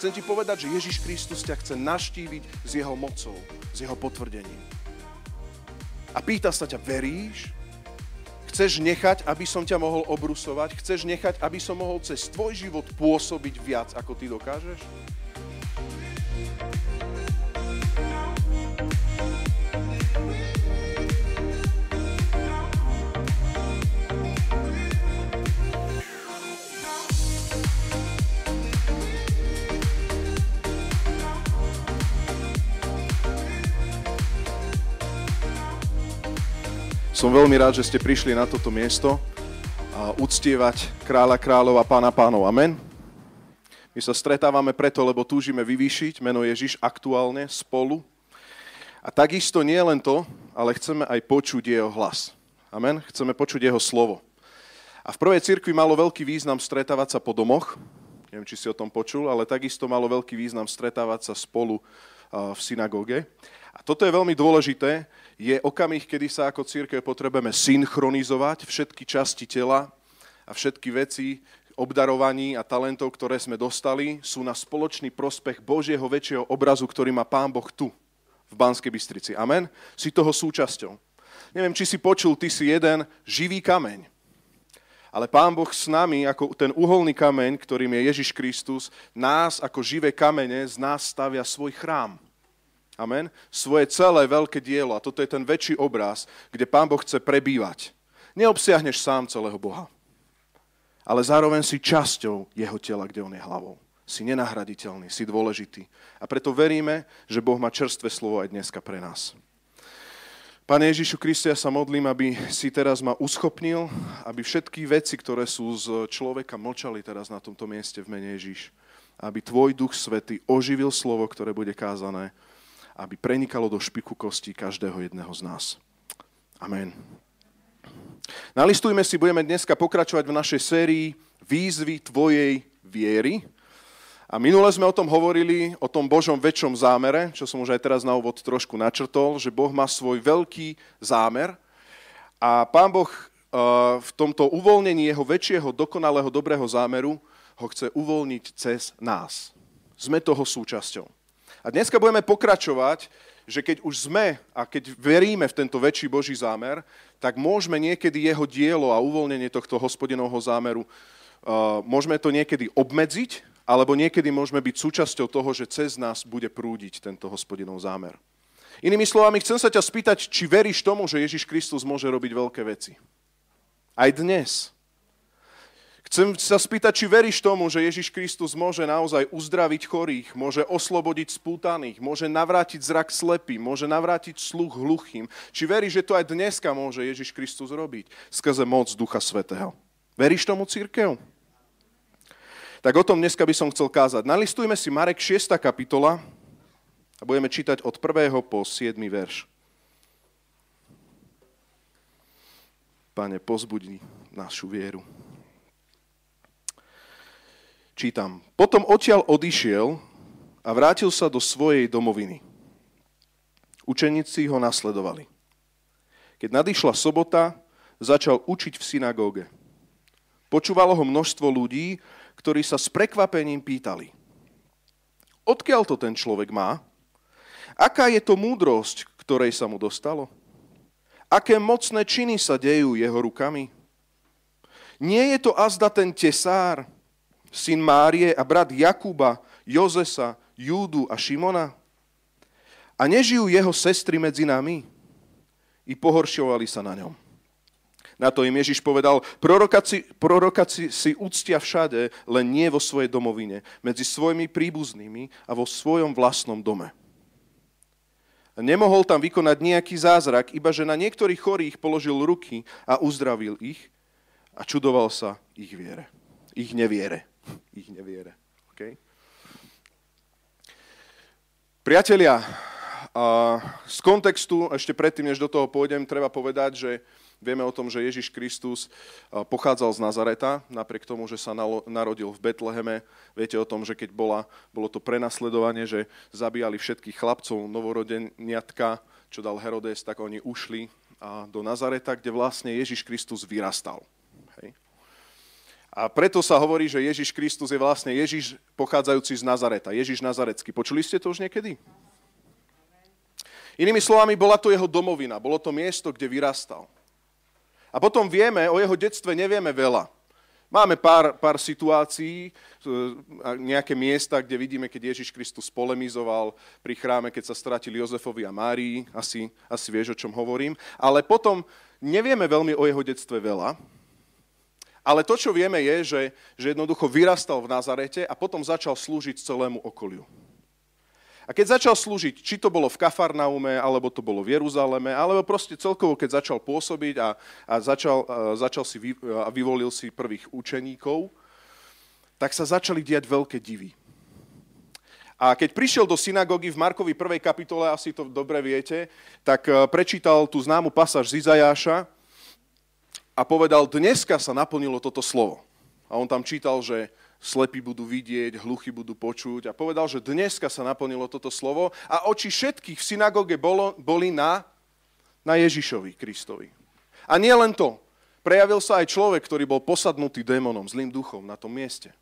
Chcem ti povedať, že Ježiš Kristus ťa chce navštíviť s jeho mocou, s jeho potvrdením. A pýta sa ťa, veríš? Chceš nechať, aby som ťa mohol obrusovať? Chceš nechať, aby som mohol cez tvoj život pôsobiť viac, ako ty dokážeš? Som veľmi rád, že ste prišli na toto miesto a uctievať kráľa kráľov a pána pánov. Amen. My sa stretávame preto, lebo túžime vyvýšiť meno Ježiš aktuálne, spolu. A takisto nie len to, ale chceme aj počuť jeho hlas. Amen. Chceme počuť jeho slovo. A v prvej cirkvi malo veľký význam stretávať sa po domoch. Neviem, či si o tom počul, ale takisto malo veľký význam stretávať sa spolu v synagóge. A toto je veľmi dôležité, je okamih, kedy sa ako cirkev potrebujeme synchronizovať všetky časti tela a všetky veci, obdarovaní a talentov, ktoré sme dostali, sú na spoločný prospech Božieho väčšieho obrazu, ktorý má Pán Boh tu, v Banskej Bystrici. Amen? Si toho súčasťou. Neviem, či si počul, ty si jeden živý kameň. Ale Pán Boh s nami, ako ten uholný kameň, ktorým je Ježiš Kristus, nás ako živé kamene z nás stavia svoj chrám. Amen. Svoje celé veľké dielo. A toto je ten väčší obraz, kde Pán Boh chce prebývať. Neobsiahneš sám celého Boha. Ale zároveň si časťou jeho tela, kde on je hlavou. Si nenahraditeľný, si dôležitý. A preto veríme, že Boh má čerstvé slovo aj dneska pre nás. Pane Ježišu Kriste, ja sa modlím, aby si teraz ma uschopnil, aby všetky veci, ktoré sú z človeka, mlčali teraz na tomto mieste v mene Ježiš. Aby tvoj Duch Svätý oživil slovo, ktoré bude kázané, aby prenikalo do špiku kostí každého jedného z nás. Amen. Nalistujme si, budeme dneska pokračovať v našej sérii Výzvy tvojej viery. A minule sme o tom hovorili, o tom Božom väčšom zámere, čo som už aj teraz na úvod trošku načrtol, že Boh má svoj veľký zámer a Pán Boh v tomto uvoľnení jeho väčšieho, dokonalého, dobrého zámeru ho chce uvoľniť cez nás. Sme toho súčasťou. A dneska budeme pokračovať, že keď už sme a keď veríme v tento väčší Boží zámer, tak môžeme niekedy jeho dielo a uvoľnenie tohto Hospodinovho zámeru, môžeme to niekedy obmedziť, alebo niekedy môžeme byť súčasťou toho, že cez nás bude prúdiť tento Hospodinov zámer. Inými slovami, chcem sa ťa spýtať, či veríš tomu, že Ježiš Kristus môže robiť veľké veci. Aj dnes. Chcem sa spýtať, či veríš tomu, že Ježiš Kristus môže naozaj uzdraviť chorých, môže oslobodiť spútaných, môže navrátiť zrak slepým, môže navrátiť sluch hluchým. Či veríš, že to aj dneska môže Ježiš Kristus robiť skrze moc Ducha Svätého. Veríš tomu, cirkev? Tak o tom dneska by som chcel kázať. Nalistujme si Marek 6. kapitola a budeme čítať od 1. po 7. verš. Pane, pozbudni našu vieru. Čítam. Potom odtiaľ odišiel a vrátil sa do svojej domoviny. Učeníci ho nasledovali. Keď nadišla sobota, začal učiť v synagóge. Počúvalo ho množstvo ľudí, ktorí sa s prekvapením pýtali. Odkiaľ to ten človek má? Aká je to múdrosť, ktorej sa mu dostalo? Aké mocné činy sa dejú jeho rukami? Nie je to azda ten tesár, syn Márie a brat Jakuba, Jozefa, Júdu a Šimona? A nežijú jeho sestry medzi nami? I pohoršovali sa na ňom. Na to im Ježiš povedal, proroka si uctia všade, len nie vo svojej domovine, medzi svojimi príbuznými a vo svojom vlastnom dome. A nemohol tam vykonať nejaký zázrak, iba že na niektorých chorých položil ruky a uzdravil ich a čudoval sa ich viere. Ich neviere. Okay. Priatelia, z kontextu, ešte predtým, než do toho pôjdem, treba povedať, že vieme o tom, že Ježiš Kristus pochádzal z Nazareta, napriek tomu, že sa narodil v Betleheme. Viete o tom, že keď bolo to prenasledovanie, že zabíjali všetkých chlapcov novorodeniatka, čo dal Herodes, tak oni ušli do Nazareta, kde vlastne Ježiš Kristus vyrastal. Hej. A A preto sa hovorí, že Ježiš Kristus je vlastne Ježiš pochádzajúci z Nazareta. Ježiš Nazaretský. Počuli ste to už niekedy? Inými slovami, bola to jeho domovina. Bolo to miesto, kde vyrastal. A potom vieme, o jeho detstve nevieme veľa. Máme pár situácií, nejaké miesta, kde vidíme, keď Ježiš Kristus polemizoval pri chráme, keď sa stratili Jozefovi a Márii. Asi vieš, o čom hovorím. Ale potom nevieme veľmi o jeho detstve veľa. Ale to, čo vieme, je, že jednoducho vyrastal v Nazarete a potom začal slúžiť celému okoliu. A keď začal slúžiť, či to bolo v Kafarnaume, alebo to bolo v Jeruzaleme, alebo proste celkovo, keď začal pôsobiť a vyvolil si prvých učeníkov, tak sa začali diať veľké divy. A keď prišiel do synagógy v Markovi 1. kapitole, asi to dobre viete, tak prečítal tú známu pasáž z Izajáša, a povedal, dneska sa naplnilo toto slovo. A on tam čítal, že slepí budú vidieť, hluchí budú počuť. A povedal, že dneska sa naplnilo toto slovo. A oči všetkých v synagóge boli na Ježišovi, Kristovi. A nie len to. Prejavil sa aj človek, ktorý bol posadnutý démonom, zlým duchom na tom mieste.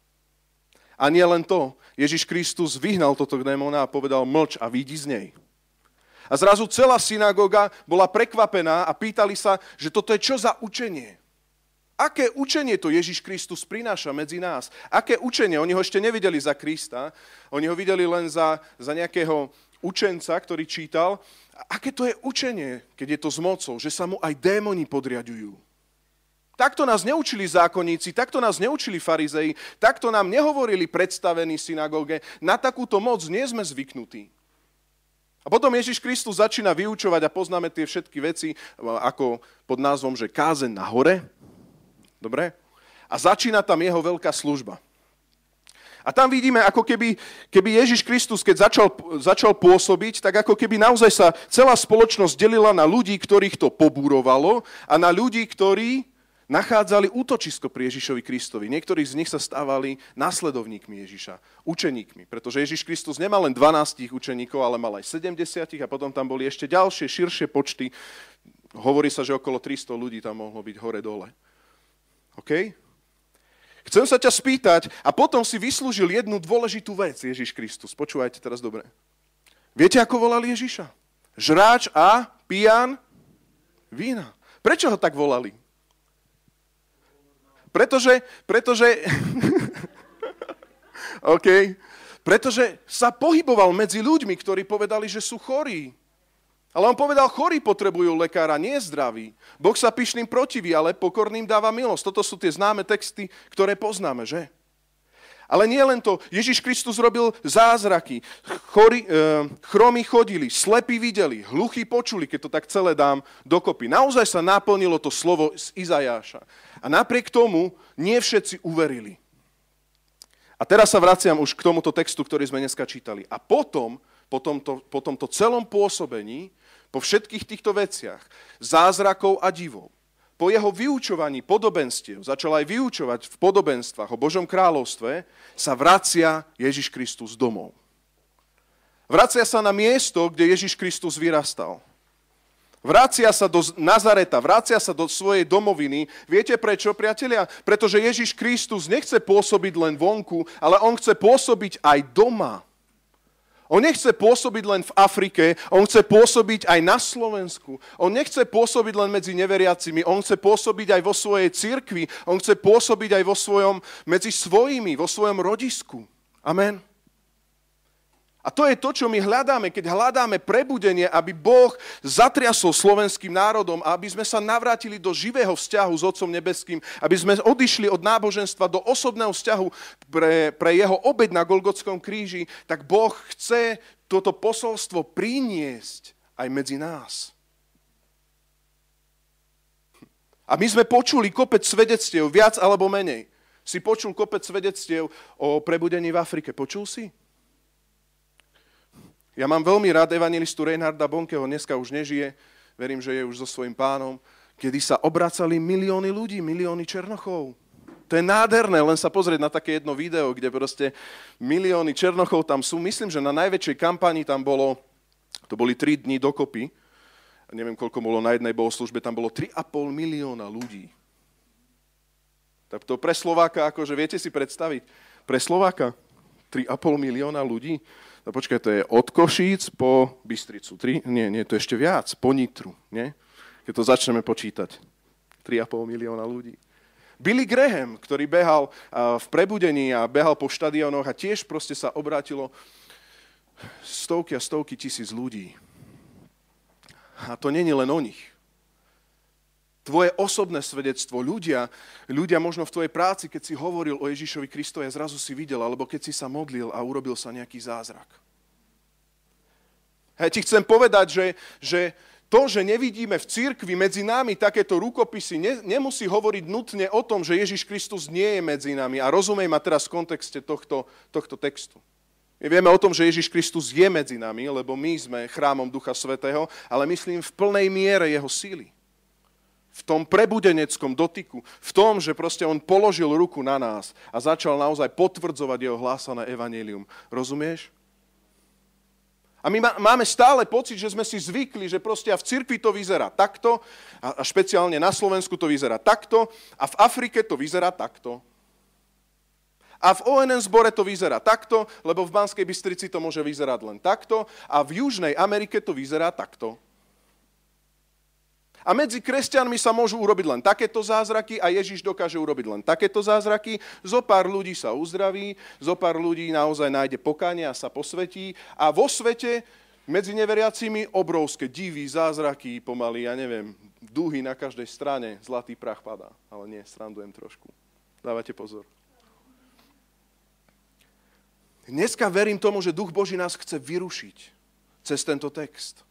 A nie len to. Ježiš Kristus vyhnal toto démona a povedal, mlč a vyjdi z nej. A zrazu celá synagóga bola prekvapená a pýtali sa, že toto je čo za učenie? Aké učenie to Ježiš Kristus prináša medzi nás? Aké učenie? Oni ho ešte nevideli za Krista, oni ho videli len za nejakého učenca, ktorý čítal. A aké to je učenie, keď je to s mocou, že sa mu aj démoni podriadujú? Takto nás neučili zákonníci, takto nás neučili farizei, takto nám nehovorili predstavení synagóge. Na takúto moc nie sme zvyknutí. A potom Ježiš Kristus začína vyučovať a poznáme tie všetky veci ako pod názvom, že kázeň na hore. Dobre? A začína tam jeho veľká služba. A tam vidíme, ako keby Ježiš Kristus, keď začal pôsobiť, tak ako keby naozaj sa celá spoločnosť delila na ľudí, ktorých to pobúrovalo a na ľudí, ktorí nachádzali útočisko pri Ježišovi Kristovi. Niektorí z nich sa stávali nasledovníkmi Ježiša, učeníkmi, pretože Ježiš Kristus nemal len 12 učeníkov, ale mal aj 70 a potom tam boli ešte ďalšie, širšie počty. Hovorí sa, že okolo 300 ľudí tam mohlo byť hore-dole. OK? Chcem sa ťa spýtať, a potom si vyslúžil jednu dôležitú vec Ježiš Kristus. Počúvajte teraz dobre. Viete, ako volali Ježiša? Žráč a pijan vína. Prečo ho tak volali? Pretože sa pohyboval medzi ľuďmi, ktorí povedali, že sú chorí. Ale on povedal, chorí potrebujú lekára, nie zdraví. Boh sa pyšným protiví, ale pokorným dáva milosť. Toto sú tie známe texty, ktoré poznáme, že? Ale nie len to. Ježiš Kristus robil zázraky. Chromy chodili, slepí videli, hluchí počuli, keď to tak celé dám dokopy. Naozaj sa naplnilo to slovo z Izajáša. A napriek tomu nie všetci uverili. A teraz sa vraciam už k tomuto textu, ktorý sme dneska čítali. A po tomto celom pôsobení, po všetkých týchto veciach, zázrakov a divov, po jeho vyučovaní podobenstiev, začal aj vyučovať v podobenstvách o Božom kráľovstve, sa vracia Ježiš Kristus domov. Vracia sa na miesto, kde Ježiš Kristus vyrastal. Vracia sa do Nazareta, vracia sa do svojej domoviny. Viete prečo, priatelia? Pretože Ježiš Kristus nechce pôsobiť len vonku, ale on chce pôsobiť aj doma. On nechce pôsobiť len v Afrike, on chce pôsobiť aj na Slovensku. On nechce pôsobiť len medzi neveriacimi, on chce pôsobiť aj vo svojej cirkvi, on chce pôsobiť aj medzi svojimi, vo svojom rodisku. Amen. A to je to, čo my hľadáme, keď hľadáme prebudenie, aby Boh zatriasol slovenským národom a aby sme sa navrátili do živého vzťahu s Otcom nebeským, aby sme odišli od náboženstva do osobného vzťahu pre jeho obeť na Golgotskom kríži, tak Boh chce toto posolstvo priniesť aj medzi nás. A my sme počuli kopec svedectiev, viac alebo menej. Si počul kopec svedectiev o prebudení v Afrike. Počul si? Ja mám veľmi rád evanjelistu Reinharda Bonkeho, dneska už nežije, verím, že je už so svojím pánom, kedy sa obracali milióny ľudí, milióny Černochov. To je nádherné, len sa pozrieť na také jedno video, kde proste milióny Černochov tam sú. Myslím, že na najväčšej kampani tam boli 3 dni dokopy, neviem, koľko bolo na jednej bohoslúžbe, tam bolo 3,5 milióna ľudí. Tak to pre Slováka, akože viete si predstaviť, pre Slováka 3,5 milióna ľudí, no počkaj, to je od Košíc po Bystricu, to je ešte viac, po Nitru, nie? Keď to začneme počítať, 3,5 milióna ľudí. Billy Graham, ktorý behal v prebudení a behal po štadiónoch a tiež proste sa obrátilo stovky a stovky tisíc ľudí. A to nie je len o nich. Tvoje osobné svedectvo, ľudia možno v tvojej práci, keď si hovoril o Ježišovi Kristovi a zrazu si videl, alebo keď si sa modlil a urobil sa nejaký zázrak. Hej, ti chcem povedať, že to, že nevidíme v cirkvi medzi nami takéto rukopisy, nemusí hovoriť nutne o tom, že Ježiš Kristus nie je medzi nami. A rozumej ma teraz v kontexte tohto textu. My vieme o tom, že Ježiš Kristus je medzi nami, lebo my sme chrámom Ducha Svätého, ale myslím v plnej miere jeho síly. V tom prebudeneckom dotyku, v tom, že proste on položil ruku na nás a začal naozaj potvrdzovať jeho hlásané evanjelium. Rozumieš? A my máme stále pocit, že sme si zvykli, že proste a v cirkvi to vyzerá takto, a špeciálne na Slovensku to vyzerá takto, a v Afrike to vyzerá takto. A v ONN zbore to vyzerá takto, lebo v Banskej Bystrici to môže vyzerať len takto a v Južnej Amerike to vyzerá takto. A medzi kresťanmi sa môžu urobiť len takéto zázraky a Ježiš dokáže urobiť len takéto zázraky. Zopár ľudí sa uzdraví, zopár ľudí naozaj nájde pokánie a sa posvetí. A vo svete medzi neveriacimi obrovské divy, zázraky, pomaly, ja neviem, duhy na každej strane, zlatý prach padá. Ale nie, srandujem trošku. Dávajte pozor. Dneska verím tomu, že Duch Boží nás chce vyrušiť cez tento text.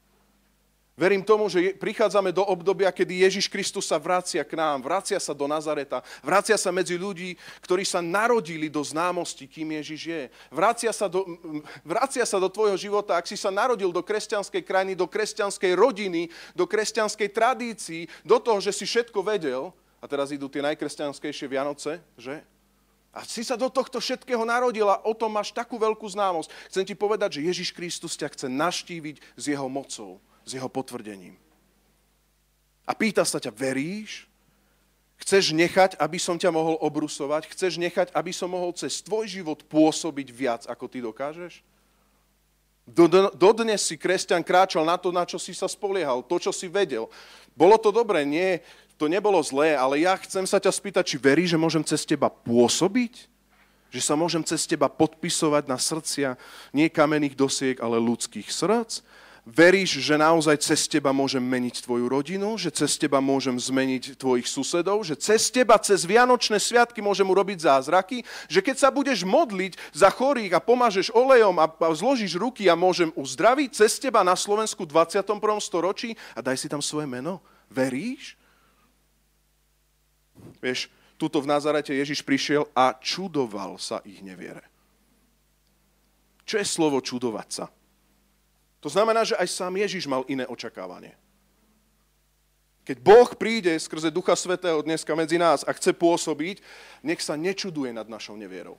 Verím tomu, že prichádzame do obdobia, kedy Ježiš Kristus sa vracia k nám, vracia sa do Nazareta, vracia sa medzi ľudí, ktorí sa narodili do známosti, kým Ježiš je. Vracia sa do tvojho života, ak si sa narodil do kresťanskej krajiny, do kresťanskej rodiny, do kresťanskej tradícii, do toho, že si všetko vedel, a teraz idú tie najkresťanskejšie Vianoce, že? A si sa do tohto všetkého narodil a o tom máš takú veľkú známosť. Chcem ti povedať, že Ježiš Kristus ťa chce navštíviť s jeho mocou, s jeho potvrdením. A pýta sa ťa, veríš? Chceš nechať, aby som ťa mohol obrusovať? Chceš nechať, aby som mohol cez tvoj život pôsobiť viac, ako ty dokážeš? Dodnes si kresťan kráčal na to, na čo si sa spoliehal, to, čo si vedel. Bolo to dobré, nie, to nebolo zlé, ale ja chcem sa ťa spýtať, či veríš, že môžem cez teba pôsobiť? Že sa môžem cez teba podpisovať na srdcia nie kamenných dosiek, ale ľudských srdc? Veríš, že naozaj cez teba môžem meniť tvoju rodinu, že cez teba môžem zmeniť tvojich susedov, že cez teba, cez Vianočné sviatky môžem urobiť zázraky, že keď sa budeš modliť za chorých a pomážeš olejom a zložíš ruky a môžem uzdraviť cez teba na Slovensku v 21. storočí a daj si tam svoje meno. Veríš? Vieš, tuto v Nazarete Ježiš prišiel a čudoval sa ich neviere. Čo je slovo čudovať sa? To znamená, že aj sám Ježiš mal iné očakávanie. Keď Boh príde skrze Ducha Svätého dneska medzi nás a chce pôsobiť, nech sa nečuduje nad našou nevierou.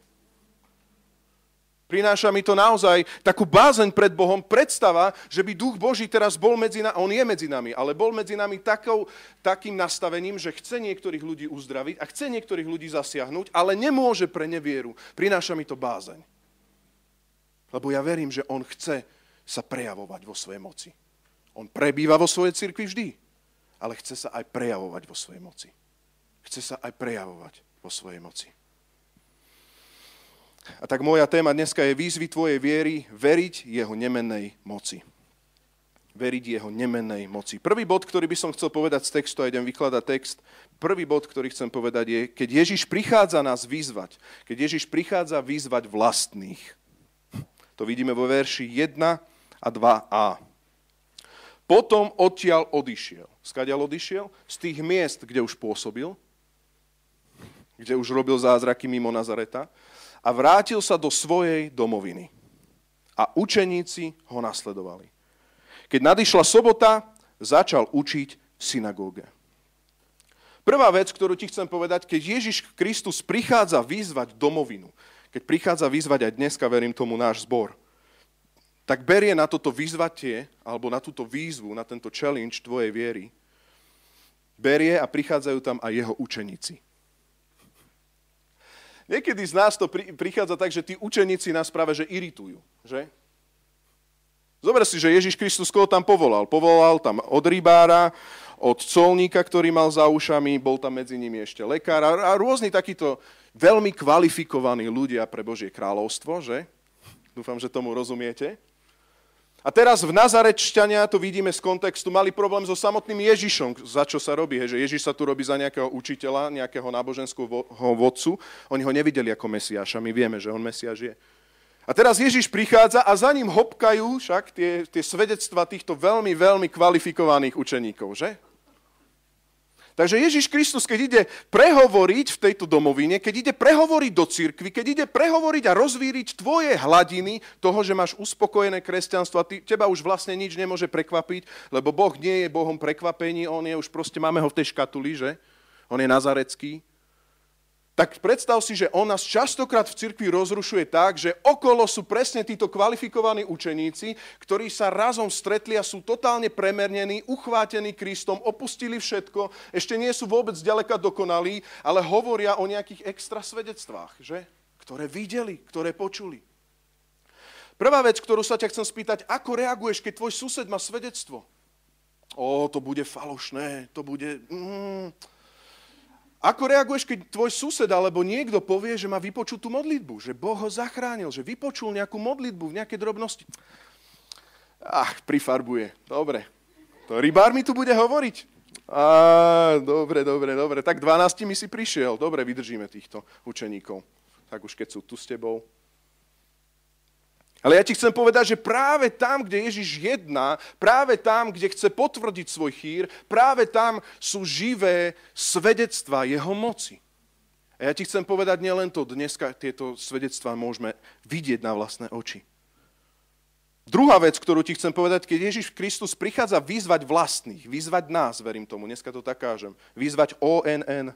Prináša mi to naozaj takú bázeň pred Bohom, predstava, že by Duch Boží teraz bol medzi nami, on je medzi nami, ale bol medzi nami takým nastavením, že chce niektorých ľudí uzdraviť a chce niektorých ľudí zasiahnuť, ale nemôže pre nevieru. Prináša mi to bázeň. Lebo ja verím, že on chce sa prejavovať vo svojej moci. On prebýva vo svojej cirkvi vždy, ale chce sa aj prejavovať vo svojej moci. Chce sa aj prejavovať vo svojej moci. A tak moja téma dneska je výzvy tvojej viery, veriť jeho nemennej moci. Veriť jeho nemennej moci. Prvý bod, ktorý by som chcel povedať z textu, a idem vykladať text, prvý bod, ktorý chcem povedať je, keď Ježiš prichádza nás vyzvať, keď Ježiš prichádza vyzvať vlastných. To vidíme vo verši 1 a 2a. Potom odtiaľ odišiel. Skadiaľ odišiel? Z tých miest, kde už pôsobil, kde už robil zázraky mimo Nazareta a vrátil sa do svojej domoviny. A učeníci ho nasledovali. Keď nadišla sobota, začal učiť v synagóge. Prvá vec, ktorú ti chcem povedať, keď Ježiš Kristus prichádza vyzvať domovinu, keď prichádza vyzvať aj dneska, verím tomu, náš zbor, tak berie na toto vyzvatie, alebo na túto výzvu, na tento challenge tvojej viery, berie a prichádzajú tam aj jeho učeníci. Niekedy z nás to prichádza tak, že tí učeníci nás práve že iritujú, že? Zober si, že Ježiš Kristus koho tam povolal. Povolal tam od rybára, od colníka, ktorý mal za ušami, bol tam medzi nimi ešte lekár a rôzni takíto veľmi kvalifikovaní ľudia pre Božie kráľovstvo, že? Dúfam, že tomu rozumiete. A teraz v Nazarečťania, to vidíme z kontextu, mali problém so samotným Ježišom, za čo sa robí, že Ježiš sa tu robí za nejakého učiteľa, nejakého náboženského vodcu. Oni ho nevideli ako Mesiáša, my vieme, že on Mesiáš je. A teraz Ježiš prichádza a za ním hopkajú však tie svedectvá týchto veľmi, veľmi kvalifikovaných učeníkov, že? Takže Ježiš Kristus, keď ide prehovoriť v tejto domovine, keď ide prehovoriť do cirkvi, keď ide prehovoriť a rozvíriť tvoje hladiny toho, že máš uspokojené kresťanstvo a teba už vlastne nič nemôže prekvapiť, lebo Boh nie je Bohom prekvapení, on je už proste, máme ho v tej škatuli, že? On je nazarecký. Tak predstav si, že on nás častokrát v cirkvi rozrušuje tak, že okolo sú presne títo kvalifikovaní učeníci, ktorí sa razom stretli a sú totálne premernení, uchvátení Kristom, opustili všetko, ešte nie sú vôbec ďaleka dokonalí, ale hovoria o nejakých extra svedectvách, že? Ktoré videli, ktoré počuli. Prvá vec, ktorú sa ťa chcem spýtať, ako reaguješ, keď tvoj sused má svedectvo? Ó, to bude falošné, to bude... Ako reaguješ, keď tvoj sused alebo niekto povie, že má vypočutú modlitbu, že Boh ho zachránil, že vypočul nejakú modlitbu v nejakej drobnosti? Ach, prifarbuje. Dobre. To rybár mi tu bude hovoriť. Á, dobre. Tak 12 mi si prišiel. Dobre, vydržíme týchto učeníkov. Tak už keď sú tu s tebou. Ale ja ti chcem povedať, že práve tam, kde Ježiš jedná, práve tam, kde chce potvrdiť svoj chýr, práve tam sú živé svedectvá jeho moci. A ja ti chcem povedať nielen to, dneska tieto svedectvá môžeme vidieť na vlastné oči. Druhá vec, ktorú ti chcem povedať, keď Ježiš Kristus prichádza vyzvať vlastných, vyzvať nás, verím tomu, dneska to tak kážem, vyzvať ONN,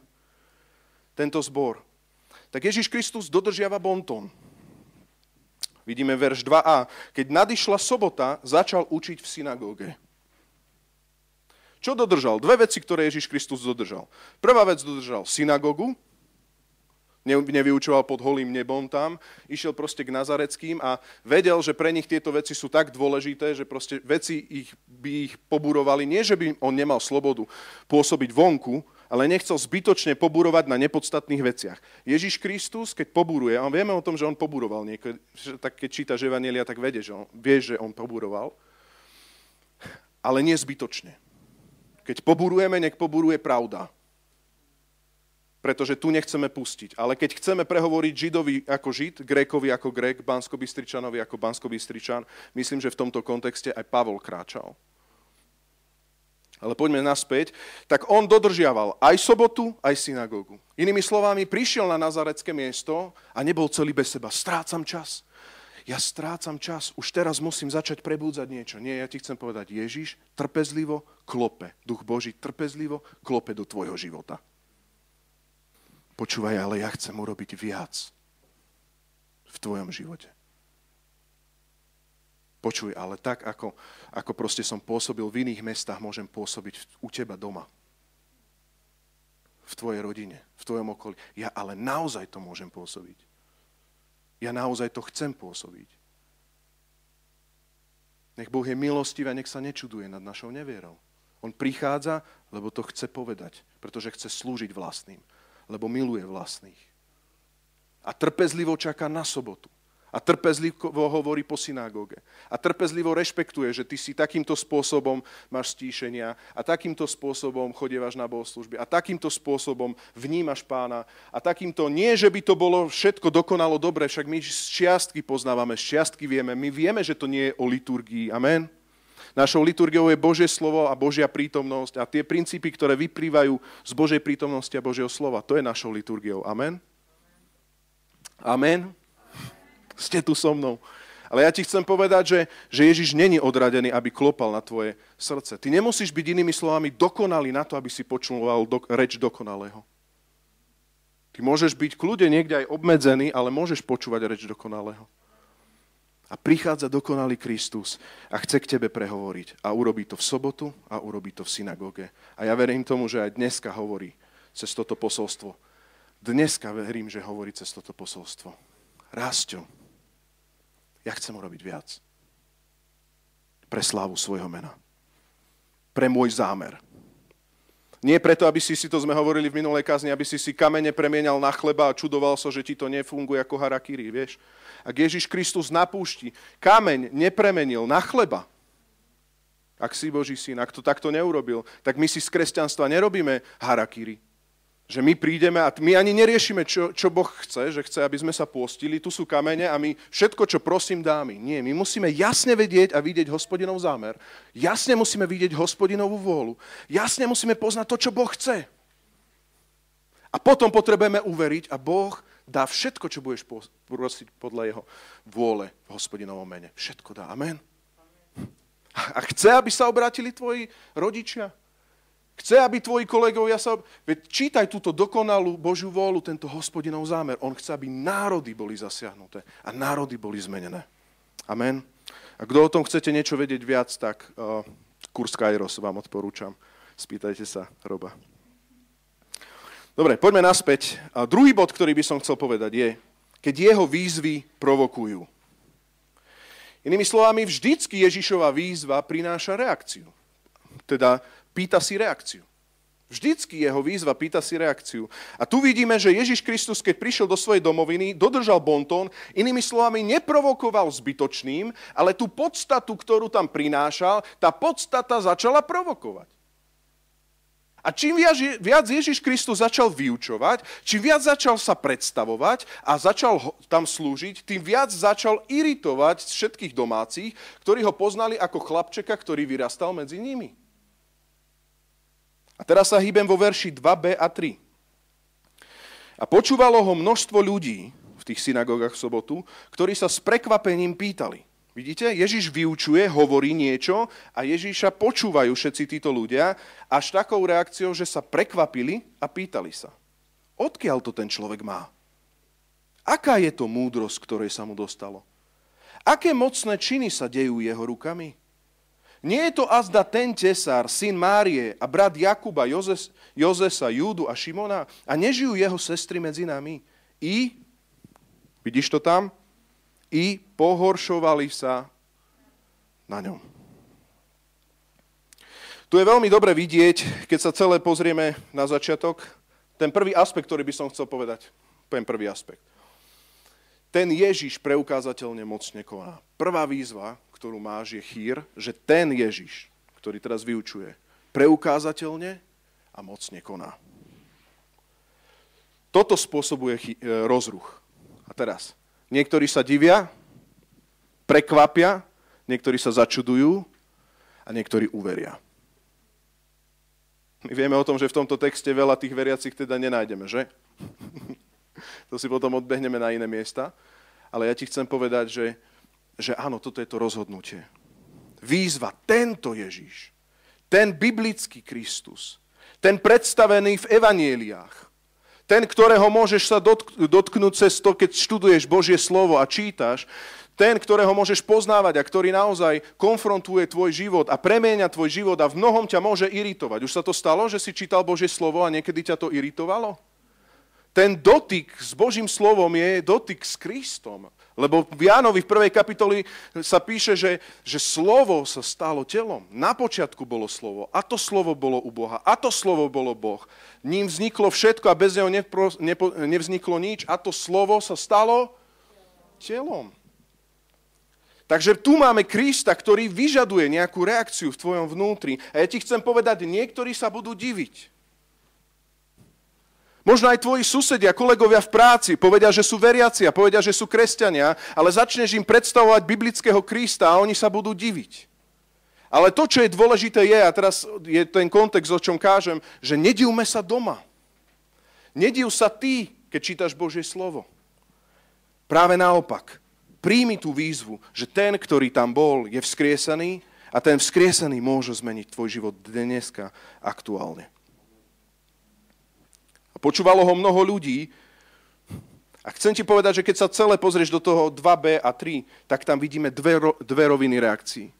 tento zbor, tak Ježiš Kristus dodržiava bontón. Vidíme verš 2a. Keď nadišla sobota, začal učiť v synagóge. Čo dodržal? Dve veci, ktoré Ježiš Kristus dodržal. Prvá vec, dodržal synagógu. Nevyučoval pod holým nebom tam. Išiel proste k nazareckým a vedel, že pre nich tieto veci sú tak dôležité, že proste veci by ich poburovali. Nie, že by on nemal slobodu pôsobiť vonku, ale nechcel zbytočne poburovať na nepodstatných veciach. Ježiš Kristus, keď poburuje, a vieme o tom, že on poburoval niekedy, tak keď čítaš evanjelia, tak vie, že on poburoval, ale nie zbytočne. Keď poburujeme, nech poburuje pravda. Pretože tu nechceme pustiť. Ale keď chceme prehovoriť Židovi ako Žid, Grékovi ako Grék, Banskobystričanovi ako Banskobystričan, myslím, že v tomto kontexte aj Pavol kráčal. Ale poďme naspäť, tak on dodržiaval aj sobotu, aj synagógu. Inými slovami, prišiel na nazarecké miesto a nebol celý bez seba. Strácam čas. Ja strácam čas. Už teraz musím začať prebúdzať niečo. Nie, ja ti chcem povedať, Ježiš trpezlivo klope. Duch Boží trpezlivo klope do tvojho života. Počúvaj, ale ja chcem urobiť viac v tvojom živote. Počuj, ale tak, ako proste som pôsobil v iných mestách, môžem pôsobiť u teba doma. V tvojej rodine, v tvojom okolí. Ja ale naozaj to môžem pôsobiť. Ja naozaj to chcem pôsobiť. Nech Boh je milostivý a nech sa nečuduje nad našou nevierou. On prichádza, lebo to chce povedať, pretože chce slúžiť vlastným, lebo miluje vlastných. A trpezlivo čaká na sobotu. A trpezlivo hovorí po synagóge. A trpezlivo rešpektuje, že ty si takýmto spôsobom máš stíšenia a takýmto spôsobom chodievaš na bohoslúžby a takýmto spôsobom vnímaš Pána a takýmto, nie, že by to bolo všetko dokonalo dobre, však my z čiastky poznávame, z čiastky vieme. My vieme, že to nie je o liturgii. Amen. Našou liturgiou je Božie slovo a Božia prítomnosť a tie princípy, ktoré vyplývajú z Božej prítomnosti a Božieho slova, to je našou liturgiou. Amen. Amen. Ste tu so mnou. Ale ja ti chcem povedať, že Ježiš není odradený, aby klopal na tvoje srdce. Ty nemusíš byť inými slovami dokonalý na to, aby si počúval reč dokonalého. Ty môžeš byť kľude niekde aj obmedzený, ale môžeš počúvať reč dokonalého. A prichádza dokonalý Kristus a chce k tebe prehovoriť. A urobí to v sobotu a urobí to v synagóge. A ja verím tomu, že aj dneska hovorí cez toto posolstvo. dneska verím, že hovorí cez toto posolstvo. Rásťo, ja chcem urobiť viac. Pre slávu svojho mena. Pre môj zámer. Nie preto, aby si, to sme hovorili v minulej kázni, aby si kamene premienial na chleba a čudoval sa, že ti to nefunguje ako harakiri, vieš. Ak Ježiš Kristus na púšti kameň nepremenil na chleba, ak si Boží syn, ak to takto neurobil, tak my si z kresťanstva nerobíme harakiri. Že my prídeme a my ani neriešime, čo Boh chce, že chce, aby sme sa pôstili, tu sú kamene a my všetko, čo prosím, dáme. Nie, my musíme jasne vedieť a vidieť Hospodinov zámer. Jasne musíme vidieť Hospodinovú vôľu. Jasne musíme poznať to, čo Boh chce. A potom potrebujeme uveriť a Boh dá všetko, čo budeš prosiť podľa jeho vôle v Hospodinovom mene. Všetko dá. Amen. A chce, aby sa obrátili tvoji rodičia. Chce, aby tvoji kolegovia sa... Veď čítaj túto dokonalú Božiu vôľu, tento Hospodinov zámer. On chce, aby národy boli zasiahnuté a národy boli zmenené. Amen. A kto o tom chcete niečo vedieť viac, tak kurz Kairos vám odporúčam. Spýtajte sa Roba. Dobre, poďme naspäť. A druhý bod, ktorý by som chcel povedať je, keď jeho výzvy provokujú. Inými slovami, vždycky Ježišova výzva prináša reakciu. Teda pýta si reakciu. Vždycky jeho výzva pýta si reakciu. A tu vidíme, že Ježiš Kristus, keď prišiel do svojej domoviny, dodržal bontón, inými slovami neprovokoval zbytočným, ale tú podstatu, ktorú tam prinášal, tá podstata začala provokovať. A čím viac Ježiš Kristus začal vyučovať, čím viac začal sa predstavovať a začal tam slúžiť, tým viac začal iritovať všetkých domácich, ktorí ho poznali ako chlapčeka, ktorý vyrastal medzi nimi. A teraz sa hýbem vo verši 2b a 3. A počúvalo ho množstvo ľudí v tých synagógach v sobotu, ktorí sa s prekvapením pýtali. Vidíte, Ježiš vyučuje, hovorí niečo a Ježiša počúvajú všetci títo ľudia až takou reakciou, že sa prekvapili a pýtali sa. Odkiaľ to ten človek má? Aká je to múdrosť, ktorej sa mu dostalo? Aké mocné činy sa dejú jeho rukami? Nie je to azda ten tesár, syn Márie a brat Jakuba, Jozefa, Júdu a Šimona a nežijú jeho sestry medzi nami? I, vidíš to tam? I pohoršovali sa na ňom. Tu je veľmi dobre vidieť, keď sa celé pozrieme na začiatok, ten prvý aspekt, ktorý by som chcel povedať. Poviem prvý aspekt. Ten Ježiš preukázateľne mocne koná. Prvá výzva, ktorú máš, je chýr, že ten Ježiš, ktorý teraz vyučuje, preukázateľne a mocne koná. Toto spôsobuje rozruch. A teraz... Niektorí sa divia, prekvapia, niektorí sa začudujú a niektorí uveria. My vieme o tom, že v tomto texte veľa tých veriacich teda nenájdeme, že? To si potom odbehneme na iné miesta. Ale ja ti chcem povedať, že áno, toto je to rozhodnutie. Výzva, tento Ježiš, ten biblický Kristus, ten predstavený v evanjeliách, ten, ktorého môžeš sa dotknúť cez to, keď študuješ Božie slovo a čítaš. Ten, ktorého môžeš poznávať a ktorý naozaj konfrontuje tvoj život a premieňa tvoj život a v mnohom ťa môže iritovať. Už sa to stalo, že si čítal Božie slovo a niekedy ťa to iritovalo? Ten dotyk s Božím slovom je dotyk s Kristom. Lebo v Jánovi v 1. kapitoli sa píše, že slovo sa stalo telom. Na počiatku bolo slovo. A to slovo bolo u Boha. A to slovo bolo Boh. Ním vzniklo všetko a bez neho nevzniklo nič. A to slovo sa stalo telom. Takže tu máme Krista, ktorý vyžaduje nejakú reakciu v tvojom vnútri. A ja ti chcem povedať, niektorí sa budú diviť. Možno aj tvoji susedia, kolegovia v práci povedia, že sú veriaci a povedia, že sú kresťania, ale začneš im predstavovať biblického Krista a oni sa budú diviť. Ale to, čo je dôležité je, a teraz je ten kontext, o čom kážem, že nedivme sa doma. Nediv sa ty, keď čítaš Božie slovo. Práve naopak. Príjmi tú výzvu, že ten, ktorý tam bol, je vzkriesaný a ten vzkriesaný môže zmeniť tvoj život dneska aktuálne. Počúvalo ho mnoho ľudí a chcem ti povedať, že keď sa celé pozrieš do toho 2b a 3, tak tam vidíme dve roviny reakcií.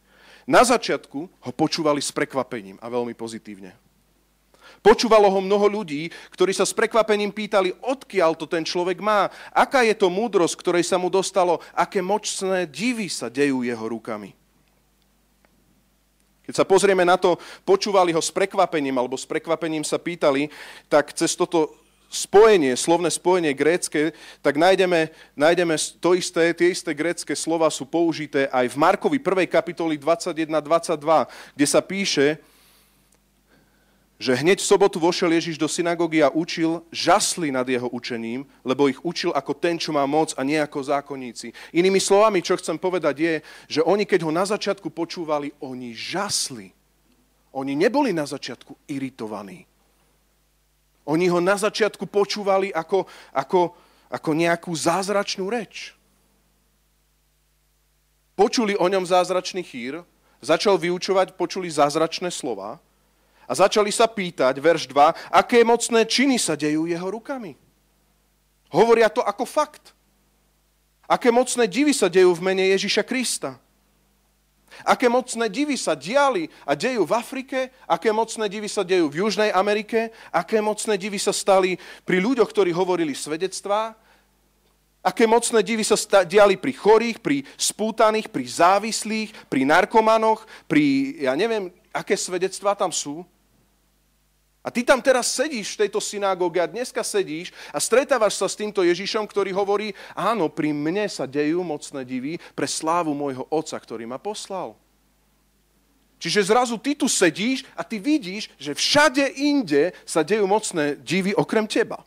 Na začiatku ho počúvali s prekvapením a veľmi pozitívne. Počúvalo ho mnoho ľudí, ktorí sa s prekvapením pýtali, odkiaľ to ten človek má, aká je to múdrosť, ktorej sa mu dostalo, aké mocné divy sa dejú jeho rukami. Keď sa pozrieme na to, počúvali ho s prekvapením, alebo s prekvapením sa pýtali, tak cez toto spojenie, slovné spojenie grécke, tak nájdeme to isté, tie isté grécke slova sú použité aj v Markovi 1. kapitoli 21-22, kde sa píše, že hneď v sobotu vošiel Ježiš do synagógy a učil, žasli nad jeho učením, lebo ich učil ako ten, čo má moc a nie ako zákonníci. Inými slovami, čo chcem povedať je, že oni, keď ho na začiatku počúvali, oni žasli. Oni neboli na začiatku iritovaní. Oni ho na začiatku počúvali ako nejakú zázračnú reč. Počuli o ňom zázračný chýr, začal vyučovať, počuli zázračné slova a začali sa pýtať, verš 2, aké mocné činy sa dejú jeho rukami. Hovoria to ako fakt. Aké mocné divy sa dejú v mene Ježiša Krista. Aké mocné divy sa diali a dejú v Afrike, aké mocné divy sa dejú v Južnej Amerike, aké mocné divy sa stali pri ľuďoch, ktorí hovorili svedectvá, aké mocné divy sa diali pri chorých, pri spútaných, pri závislých, pri narkomanoch, pri, ja neviem, aké svedectvá tam sú. A ty tam teraz sedíš v tejto synagóge a dneska sedíš a stretávaš sa s týmto Ježišom, ktorý hovorí, áno, pri mne sa dejú mocné divy pre slávu môjho Otca, ktorý ma poslal. Čiže zrazu ty tu sedíš a ty vidíš, že všade inde sa dejú mocné divy okrem teba.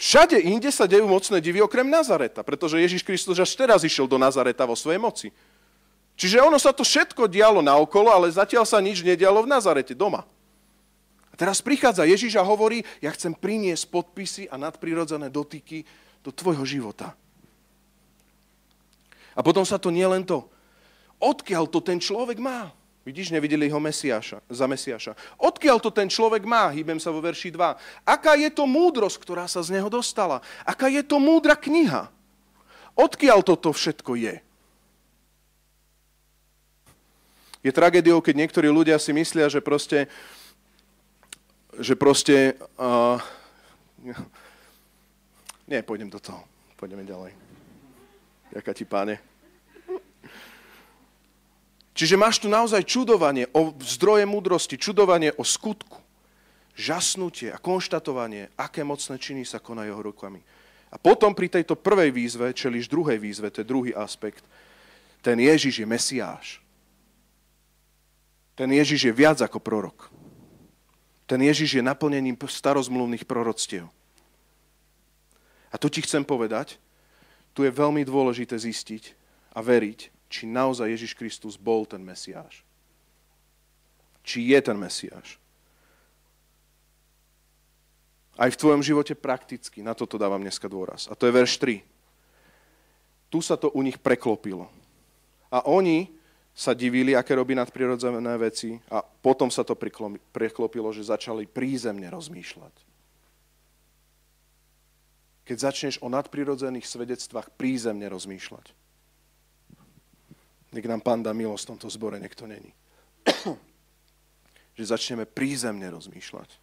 Všade inde sa dejú mocné divy okrem Nazareta, pretože Ježiš Kristus až teraz išiel do Nazareta vo svojej moci. Čiže ono sa to všetko dialo naokolo, ale zatiaľ sa nič nedialo v Nazarete, doma. A teraz prichádza Ježiš a hovorí, ja chcem priniesť podpisy a nadprirodzené dotyky do tvojho života. A potom sa to nie len to. Odkiaľ to ten človek má? Vidíš, nevideli ho za Mesiáša. Odkiaľ to ten človek má? Hýbem sa vo verši 2. Aká je to múdrosť, ktorá sa z neho dostala? Aká je to múdra kniha? Odkiaľ toto všetko je? Je tragédiou, keď niektorí ľudia si myslia, že proste nie, pôjdem do toho. Pôjdeme ďalej. Ďakujem ti, Páne. Čiže máš tu naozaj čudovanie o zdroje múdrosti, čudovanie o skutku, žasnutie a konštatovanie, aké mocné činy sa konajú jeho rukami. A potom pri tejto prvej výzve, čeliš druhej výzve, to je druhý aspekt. Ten Ježiš je Mesiáš. Ten Ježiš je viac ako prorok. Ten Ježiš je naplnením starozmluvných proroctiev. A to ti chcem povedať, tu je veľmi dôležité zistiť a veriť, či naozaj Ježiš Kristus bol ten Mesiáš. Či je ten Mesiáš. Aj v tvojom živote prakticky, na toto dávam dneska dôraz. A to je verš 3. Tu sa to u nich preklopilo. A oni sa divili, aké robí nadprirodzené veci a potom sa to preklopilo, že začali prízemne rozmýšľať. Keď začneš o nadprirodzených svedectvách prízemne rozmýšľať. Nech nám Pán dá milosť v tomto zbore, nech to není. Že začneme prízemne rozmýšľať.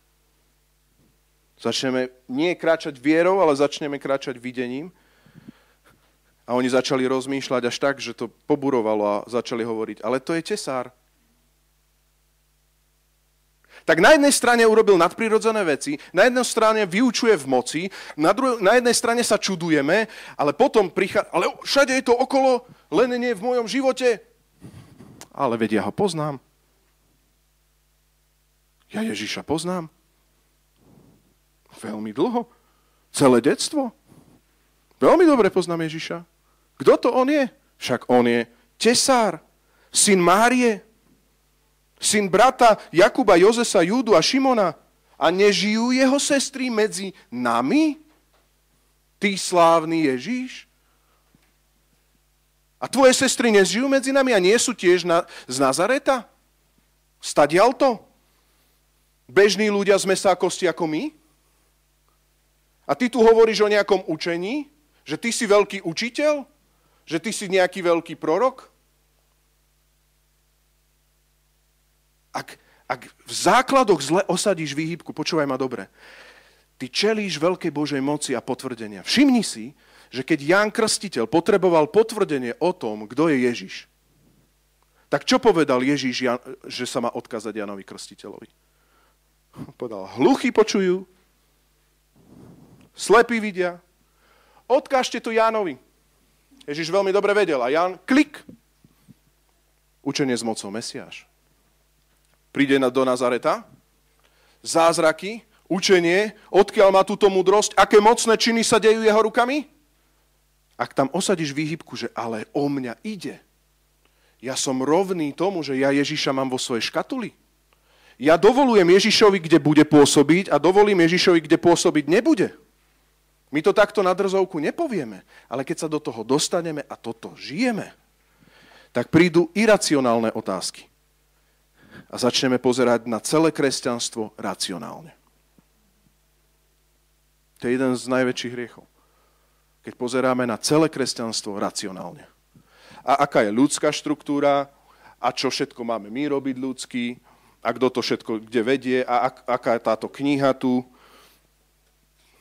Začneme nie kráčať vierou, ale začneme kráčať videním. A oni začali rozmýšľať až tak, že to poburovalo a začali hovoriť, ale to je tesár. Tak na jednej strane urobil nadprirodzené veci, na jednej strane vyučuje v moci, na jednej strane sa čudujeme, ale potom prichádza, ale všade je to okolo, len nie v mojom živote. Ale veď ja ho poznám. Ja Ježiša poznám. Veľmi dlho. Celé detstvo. Veľmi dobre poznám Ježiša. Kto to on je? Však on je tesár, syn Márie, syn brata Jakuba, Jozefa, Júdu a Šimona. A nežijú jeho sestry medzi nami? Ty slávny Ježiš? A tvoje sestry nežijú medzi nami a nie sú tiež z Nazareta? Stadial to? Bežní ľudia z mäsa a kosti ako my? A ty tu hovoríš o nejakom učení? Že ty si veľký učiteľ? Že ty si nejaký veľký prorok? Ak, Ak v základoch zle osadíš výhybku, počúvaj ma dobre, ty čelíš veľkej Božej moci a potvrdenia. Všimni si, že keď Ján Krstiteľ potreboval potvrdenie o tom, kto je Ježiš, tak čo povedal Ježiš, že sa má odkázať Jánovi Krstiteľovi? Povedal, hluchí počujú, slepí vidia, odkážte to Jánovi. Ježiš veľmi dobre vedel a Ján, klik, učenie s mocou Mesiáš. Príde do Nazareta, zázraky, učenie, odkiaľ má túto múdrosť, aké mocné činy sa dejú jeho rukami? Ak tam osadíš výhybku, že ale o mňa ide, ja som rovný tomu, že ja Ježiša mám vo svojej škatuli. Ja dovolujem Ježišovi, kde bude pôsobiť a dovolím Ježišovi, kde pôsobiť nebude. My to takto na drzovku nepovieme, ale keď sa do toho dostaneme a toto žijeme, tak prídu iracionálne otázky. A začneme pozerať na celé kresťanstvo racionálne. To je jeden z najväčších hriechov. Keď pozeráme na celé kresťanstvo racionálne. A aká je ľudská štruktúra, a čo všetko máme my robiť ľudský, a kto to všetko kde vedie, a aká je táto kniha tu.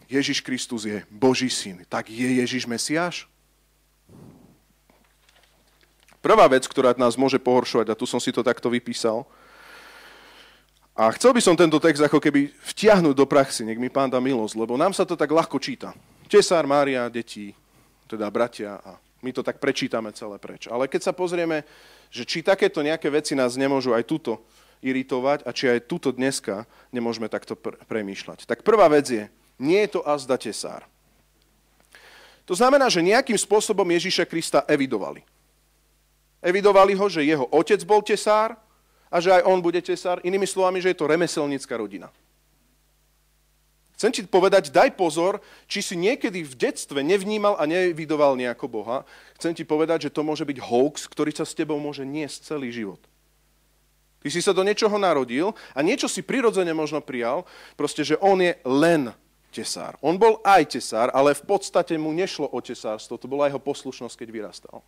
Ježiš Kristus je Boží syn. Tak je Ježiš Mesiáš? Prvá vec, ktorá nás môže pohoršovať, a tu som si to takto vypísal, a chcel by som tento text ako keby vtiahnuť do praxi, nech mi Pán dá milosť, lebo nám sa to tak ľahko číta. Tesár, Mária, deti, teda bratia, a my to tak prečítame celé preč. Ale keď sa pozrieme, že či takéto nejaké veci nás nemôžu aj tuto iritovať a či aj tuto dneska nemôžeme takto premýšľať. Tak prvá vec je, nie je to azda tesár. To znamená, že nejakým spôsobom Ježiša Krista evidovali. Evidovali ho, že jeho otec bol tesár, a že aj on bude tesár, inými slovami, že je to remeselnická rodina. Chcem ti povedať, daj pozor, či si niekedy v detstve nevnímal a nevidoval nejako Boha. Chcem ti povedať, že to môže byť hoax, ktorý sa s tebou môže niesť celý život. Ty si sa do niečoho narodil a niečo si prirodzene možno prijal, proste, že on je len tesár. On bol aj tesár, ale v podstate mu nešlo o tesárstvo, to bola jeho poslušnosť, keď vyrastal.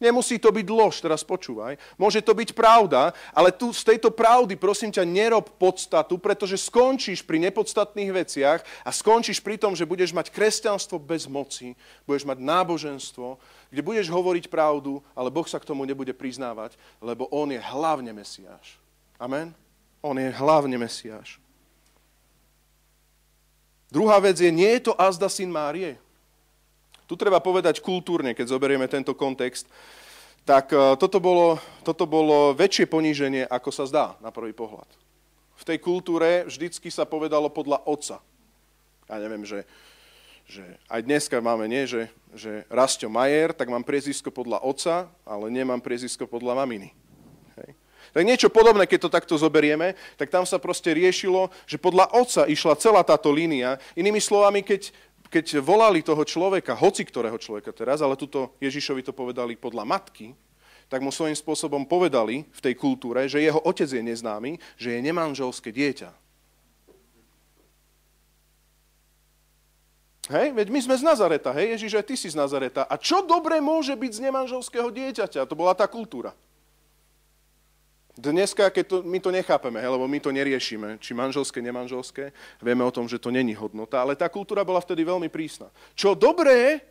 Nemusí to byť lož, teraz počúvaj. Môže to byť pravda, ale tu z tejto pravdy, prosím ťa, nerob podstatu, pretože skončíš pri nepodstatných veciach a skončíš pri tom, že budeš mať kresťanstvo bez moci, budeš mať náboženstvo, kde budeš hovoriť pravdu, ale Boh sa k tomu nebude priznávať, lebo on je hlavne Mesiáš. Amen? On je hlavne Mesiáš. Druhá vec je, nie je to azda syn Márie. Tu treba povedať kultúrne, keď zoberieme tento kontext, tak toto bolo väčšie poníženie, ako sa zdá na prvý pohľad. V tej kultúre vždycky sa povedalo podľa otca. Ja neviem, že aj dneska máme, nie, že Rasto Majer, tak mám priezvisko podľa otca, ale nemám priezvisko podľa maminy. Hej. Tak niečo podobné, keď to takto zoberieme, tak tam sa proste riešilo, že podľa otca išla celá táto línia. Inými slovami, keď volali toho človeka, hoci ktorého človeka teraz, ale tuto Ježišovi to povedali podľa matky, tak mu svojím spôsobom povedali v tej kultúre, že jeho otec je neznámy, že je nemanželské dieťa. Hej, veď my sme z Nazareta, hej, Ježiš, aj ty si z Nazareta. A čo dobre môže byť z nemanželského dieťaťa? To bola tá kultúra. Dneska, keď my to nechápeme, lebo my to neriešime, či manželské, nemanželské, vieme o tom, že to není hodnota, ale tá kultúra bola vtedy veľmi prísna. Čo dobré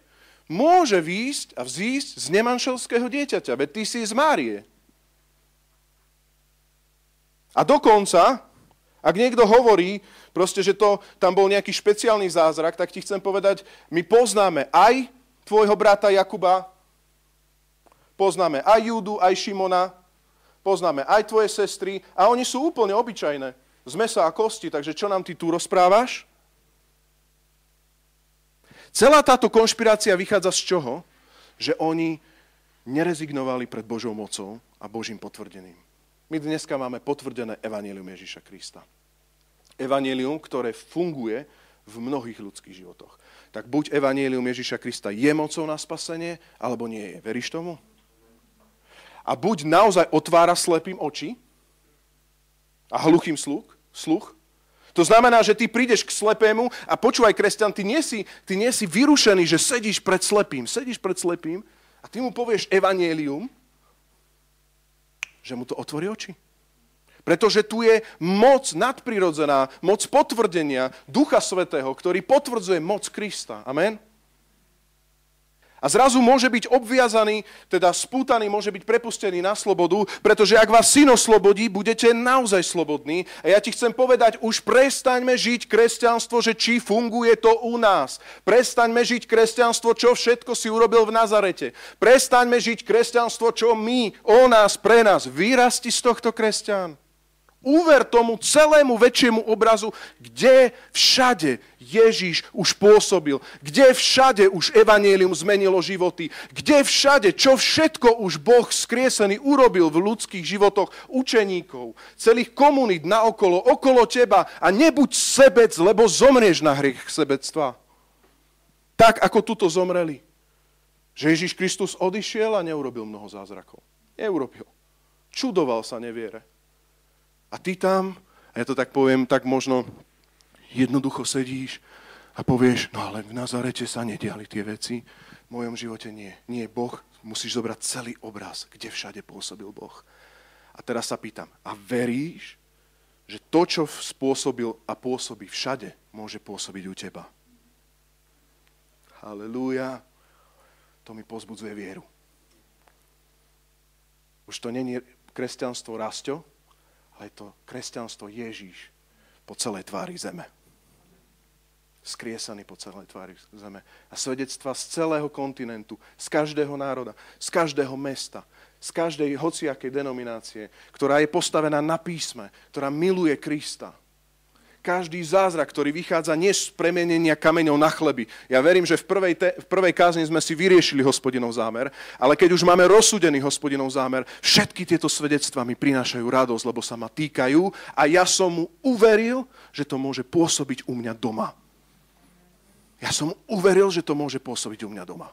môže výjsť a vzísť z nemanželského dieťaťa, veď ty si z Márie. A dokonca, ak niekto hovorí, proste, že to, tam bol nejaký špeciálny zázrak, tak ti chcem povedať, my poznáme aj tvojho brata Jakuba, poznáme aj Júdu, aj Šimona, poznáme aj tvoje sestry a oni sú úplne obyčajné. Z mesa a kosti, takže čo nám ty tu rozprávaš? Celá táto konšpirácia vychádza z čoho? Že oni nerezignovali pred Božou mocou a Božím potvrdením. My dneska máme potvrdené evanjelium Ježiša Krista. Evanjelium, ktoré funguje v mnohých ľudských životoch. Tak buď evanjelium Ježiša Krista je mocou na spasenie, alebo nie je. Veríš tomu? A buď naozaj otvára slepým oči a hluchým sluch. To znamená, že ty prídeš k slepému a počúvaj, kresťan, ty nie si vyrušený, že sedíš pred slepým a ty mu povieš evanjelium, že mu to otvorí oči. Pretože tu je moc nadprirodzená, moc potvrdenia Ducha Svätého, ktorý potvrdzuje moc Krista. Amen? A zrazu môže byť obviazaný, teda spútaný, môže byť prepustený na slobodu, pretože ak vás Syn oslobodí, budete naozaj slobodní. A ja ti chcem povedať, už prestaňme žiť kresťanstvo, že či funguje to u nás. Prestaňme žiť kresťanstvo, čo všetko si urobil v Nazarete. Prestaňme žiť kresťanstvo, čo my, o nás, pre nás. Vyrasti z tohto kresťan. Uver tomu celému väčšiemu obrazu, kde všade Ježiš už pôsobil, kde všade už evanjelium zmenilo životy, kde všade, čo všetko už Boh skriesený urobil v ľudských životoch učeníkov, celých komunít naokolo, okolo teba a nebuď sebec, lebo zomrieš na hriech sebectva. Tak, ako tuto zomreli. Že Ježiš Kristus odišiel a neurobil mnoho zázrakov. Neurobil. Čudoval sa neviere. A ty tam, a ja to tak poviem, tak možno jednoducho sedíš a povieš, no ale v Nazarete sa nediali tie veci, v mojom živote nie. Nie Boh, musíš zobrať celý obraz, kde všade pôsobil Boh. A teraz sa pýtam, a veríš, že to, čo spôsobil a pôsobí všade, môže pôsobiť u teba? Halelúja, to mi pozbudzuje vieru. Už to nie je kresťanstvo rasťo, ale to kresťanstvo Ježíš po celej tvári zeme. Skriesaný po celej tvári zeme. A svedectva z celého kontinentu, z každého národa, z každého mesta, z každej hociakej denominácie, ktorá je postavená na písme, ktorá miluje Krista. Každý zázrak, ktorý vychádza nie z premenenia kameňov na chleby. Ja verím, že v prvej kázni sme si vyriešili Hospodinov zámer, ale keď už máme rozsúdený Hospodinov zámer, všetky tieto svedectvá mi prinášajú radosť, lebo sa ma týkajú a ja som mu uveril, že to môže pôsobiť u mňa doma. Ja som mu uveril, že to môže pôsobiť u mňa doma.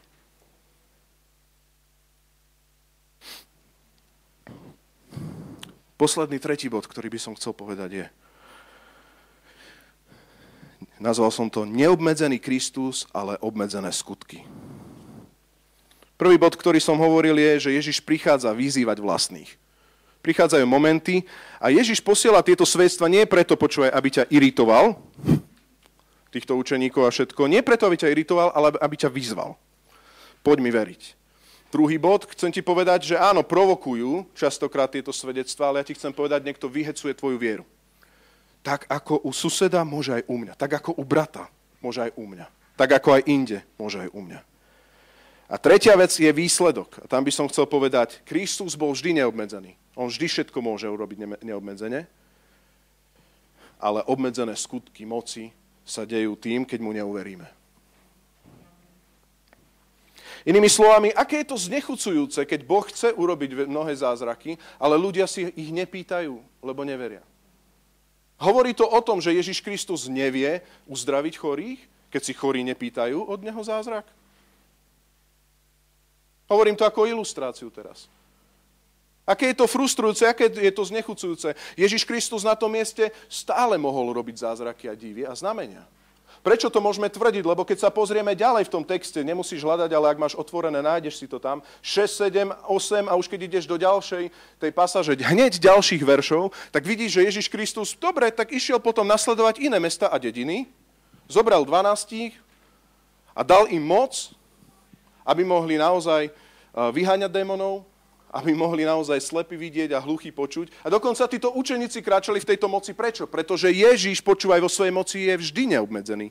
Posledný tretí bod, ktorý by som chcel povedať je, nazval som to neobmedzený Kristus, ale obmedzené skutky. Prvý bod, ktorý som hovoril, je, že Ježiš prichádza vyzývať vlastných. Prichádzajú momenty a Ježiš posiela tieto svedectvá nie preto, počúvaj, aby ťa iritoval, týchto učeníkov a všetko, nie preto, aby ťa iritoval, ale aby ťa vyzval. Poď mi veriť. Druhý bod, chcem ti povedať, že áno, provokujú častokrát tieto svedectvá, ale ja ti chcem povedať, niekto vyhecuje tvoju vieru. Tak ako u suseda, môže aj u mňa. Tak ako u brata, môže aj u mňa. Tak ako aj inde, môže aj u mňa. A tretia vec je výsledok. A tam by som chcel povedať, Kristus bol vždy neobmedzený. On vždy všetko môže urobiť neobmedzene. Ale obmedzené skutky moci sa dejú tým, keď mu neuveríme. Inými slovami, aké je to znechucujúce, keď Boh chce urobiť mnohé zázraky, ale ľudia si ich nepýtajú, lebo neveria. Hovorí to o tom, že Ježiš Kristus nevie uzdraviť chorých, keď si chorí nepýtajú od neho zázrak? Hovorím to ako ilustráciu teraz. Aké je to frustrujúce, aké je to znechucujúce. Ježiš Kristus na tom mieste stále mohol robiť zázraky a divy a znamenia. Prečo to môžeme tvrdiť? Lebo keď sa pozrieme ďalej v tom texte, nemusíš hľadať, ale ak máš otvorené, nájdeš si to tam. 6, 7, 8 a už keď ideš do ďalšej tej pasáže, hneď ďalších veršov, tak vidíš, že Ježiš Kristus, dobre, tak išiel potom nasledovať iné mesta a dediny, zobral 12 a dal im moc, aby mohli naozaj vyháňať démonov, aby mohli naozaj slepí vidieť a hluchí počuť. A dokonca títo učeníci kráčali v tejto moci. Prečo? Pretože Ježíš, počúvaj, vo svojej moci je vždy neobmedzený.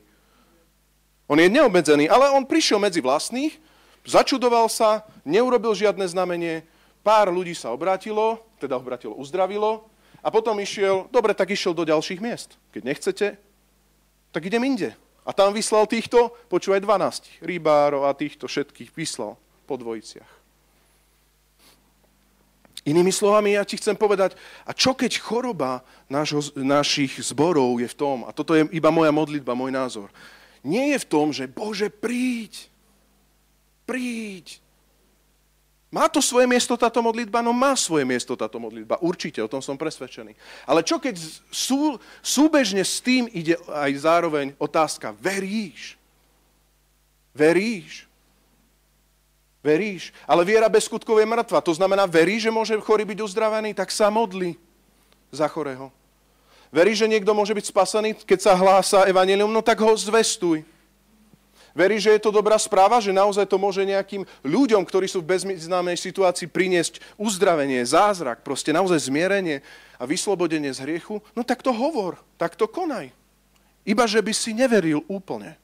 On je neobmedzený, ale on prišiel medzi vlastných, začudoval sa, neurobil žiadne znamenie, pár ľudí sa obrátilo, teda obrátilo, uzdravilo a potom išiel, dobre, tak išiel do ďalších miest. Keď nechcete, tak idem inde. A tam vyslal týchto, počúvaj, 12 rybárov a týchto všetkých vyslal po dvojiciach. Inými slovami, ja ti chcem povedať, a čo keď choroba našich zborov je v tom, a toto je iba moja modlitba, môj názor, nie je v tom, že Bože, príď, príď. Má to svoje miesto táto modlitba? No má svoje miesto táto modlitba, určite, o tom som presvedčený. Ale čo keď súbežne s tým ide aj zároveň otázka, veríš? Veríš? Veríš, ale viera bez skutkov je mŕtva. To znamená, veríš, že môže chorý byť uzdravený, tak sa modli. za chorého. Veríš, že niekto môže byť spasený, keď sa hlása evanjelium? No tak ho zvestuj. Veríš, že je to dobrá správa, že naozaj to môže nejakým ľuďom, ktorí sú v bezvýznamnej situácii, priniesť uzdravenie, zázrak, proste naozaj zmierenie a vyslobodenie z hriechu? No tak to hovor, tak to konaj. Iba, že by si neveril úplne.